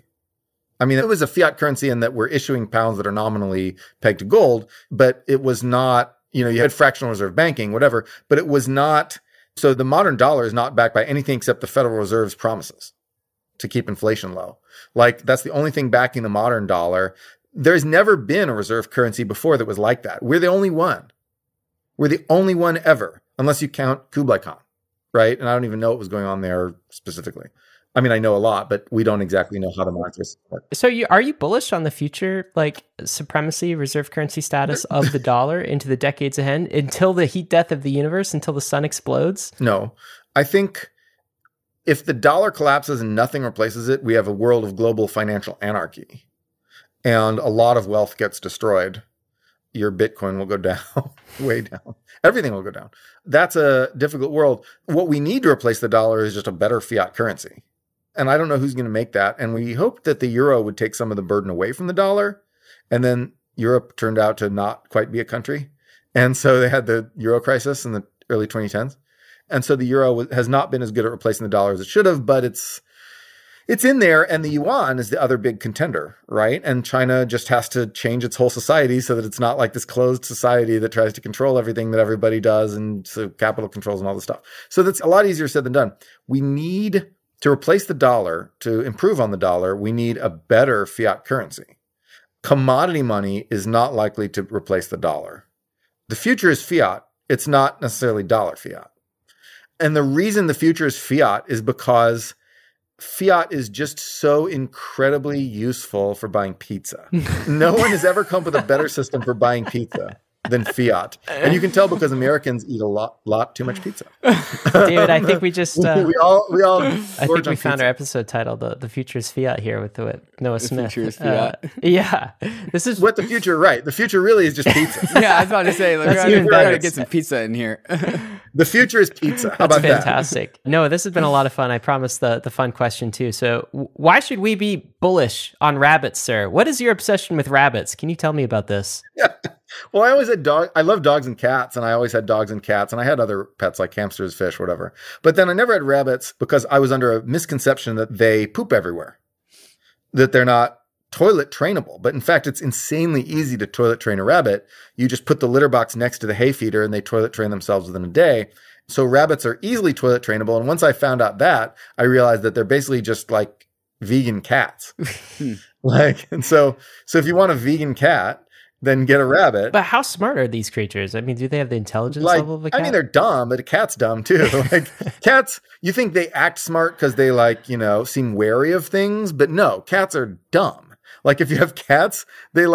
I mean, it was a fiat currency in that we're issuing pounds that are nominally pegged to gold, but it was not, you know, you had fractional reserve banking, whatever, but it was not. So the modern dollar is not backed by anything except the Federal Reserve's promises to keep inflation low. Like that's the only thing backing the modern dollar. There's never been a reserve currency before that was like that. We're the only one. We're the only one ever, unless you count Kublai Khan, right? And I don't even know what was going on there specifically. I mean, I know a lot, but we don't exactly know how the markets work. So are you bullish on the future, like supremacy, reserve currency status of the dollar into the decades ahead, until the heat death of the universe, until the sun explodes? No. I think if the dollar collapses and nothing replaces it, we have a world of global financial anarchy. And a lot of wealth gets destroyed. Your Bitcoin will go down, way down. Everything will go down. That's a difficult world. What we need to replace the dollar is just a better fiat currency. And I don't know who's going to make that. And we hoped that the euro would take some of the burden away from the dollar. And then Europe turned out to not quite be a country. And so they had the euro crisis in the early 2010s. And so the euro has not been as good at replacing the dollar as it should have, but it's it's in there, and the yuan is the other big contender, right? And China just has to change its whole society so that it's not like this closed society that tries to control everything that everybody does, and so capital controls and all this stuff. So that's a lot easier said than done. We need to replace the dollar, to improve on the dollar, we need a better fiat currency. Commodity money is not likely to replace the dollar. The future is fiat. It's not necessarily dollar fiat. And the reason the future is fiat is because fiat is just so incredibly useful for buying pizza. No one has ever come up with a better system for buying pizza than fiat. And you can tell because Americans eat a lot too much pizza. David, I think we just... we all I think we found our episode title, The Future is Fiat, here with Noah Smith. The Future is Fiat. Yeah. This is... What the future, right? The future really is just pizza. Yeah, I was about to say, like, we're going to get some pizza in here. The future is pizza. How about that? Fantastic. Noah, this has been a lot of fun. I promised the fun question, too. So why should we be bullish on rabbits, sir? What is your obsession with rabbits? Can you tell me about this? Yeah. Well, I always had dogs. I love dogs and cats, and I always had dogs and cats, and I had other pets like hamsters, fish, whatever. But then I never had rabbits because I was under a misconception that they poop everywhere, that they're not toilet trainable. But in fact, it's insanely easy to toilet train a rabbit. You just put the litter box next to the hay feeder, and they toilet train themselves within a day. So rabbits are easily toilet trainable. And once I found out that, I realized that they're basically just like vegan cats. So if you want a vegan cat, then get a rabbit. But how smart are these creatures? I mean, do they have the intelligence level of a cat? I mean, they're dumb, but a cat's dumb too. Like cats, you think they act smart because they seem wary of things, but no, cats are dumb. Like if you have cats, they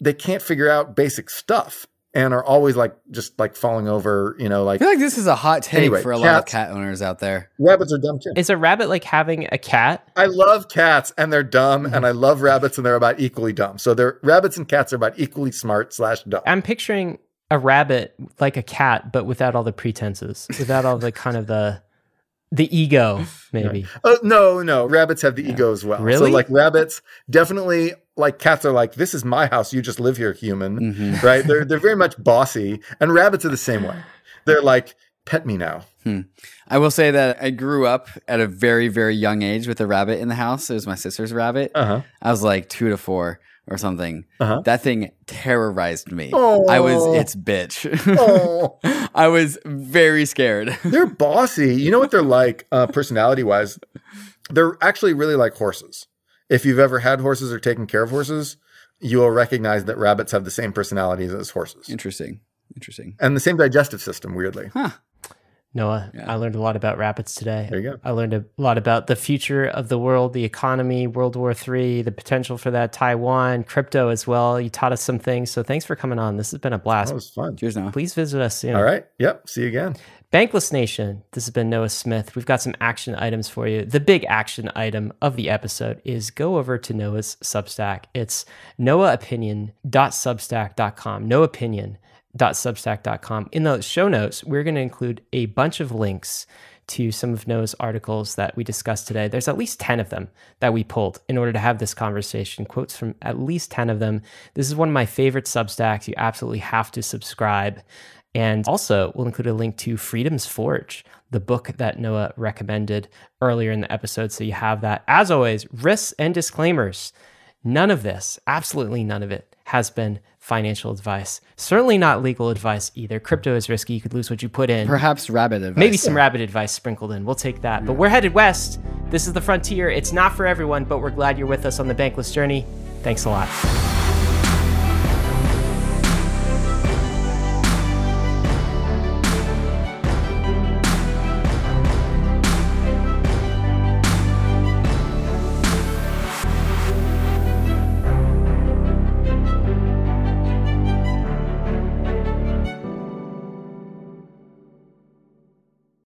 they can't figure out basic stuff and are always just falling over, I feel like this is a hot take for a lot of cat owners out there. Rabbits are dumb too. Is a rabbit like having a cat? I love cats and they're dumb, and I love rabbits and they're about equally dumb. So rabbits and cats are about equally smart /dumb. I'm picturing a rabbit like a cat, but without all the pretenses, without all the kind of the ego, maybe. No, rabbits have the ego as well. Really? So rabbits definitely... cats are like, this is my house, you just live here, human, right? They're very much bossy, and rabbits are the same way. They're like, pet me now. I will say that I grew up at a very, very young age with a rabbit in the house. It was my sister's rabbit. I was like 2 to 4 or something. That thing terrorized me. I was its bitch. I was very scared. They're bossy. You know what they're like personality-wise? They're actually really like horses. If you've ever had horses or taken care of horses, you will recognize that rabbits have the same personalities as horses. Interesting. And the same digestive system, weirdly. Huh. Noah, I learned a lot about rabbits today. There you go. I learned a lot about the future of the world, the economy, World War III, the potential for that, Taiwan, crypto as well. You taught us some things. So thanks for coming on. This has been a blast. That was fun. Cheers, Noah. Please visit us soon. All right. Yep. See you again. Bankless Nation, this has been Noah Smith. We've got some action items for you. The big action item of the episode is go over to Noah's Substack. It's noahopinion.substack.com. noahopinion.substack.com. In the show notes, we're going to include a bunch of links to some of Noah's articles that we discussed today. There's at least 10 of them that we pulled in order to have this conversation. Quotes from at least 10 of them. This is one of my favorite Substacks. You absolutely have to subscribe. And also, we'll include a link to Freedom's Forge, the book that Noah recommended earlier in the episode. So you have that. As always, risks and disclaimers. None of this, absolutely none of it, has been financial advice. Certainly not legal advice either. Crypto is risky. You could lose what you put in. Perhaps rabbit advice. Maybe some rabbit advice sprinkled in. We'll take that. But we're headed west. This is the frontier. It's not for everyone, but we're glad you're with us on the Bankless journey. Thanks a lot.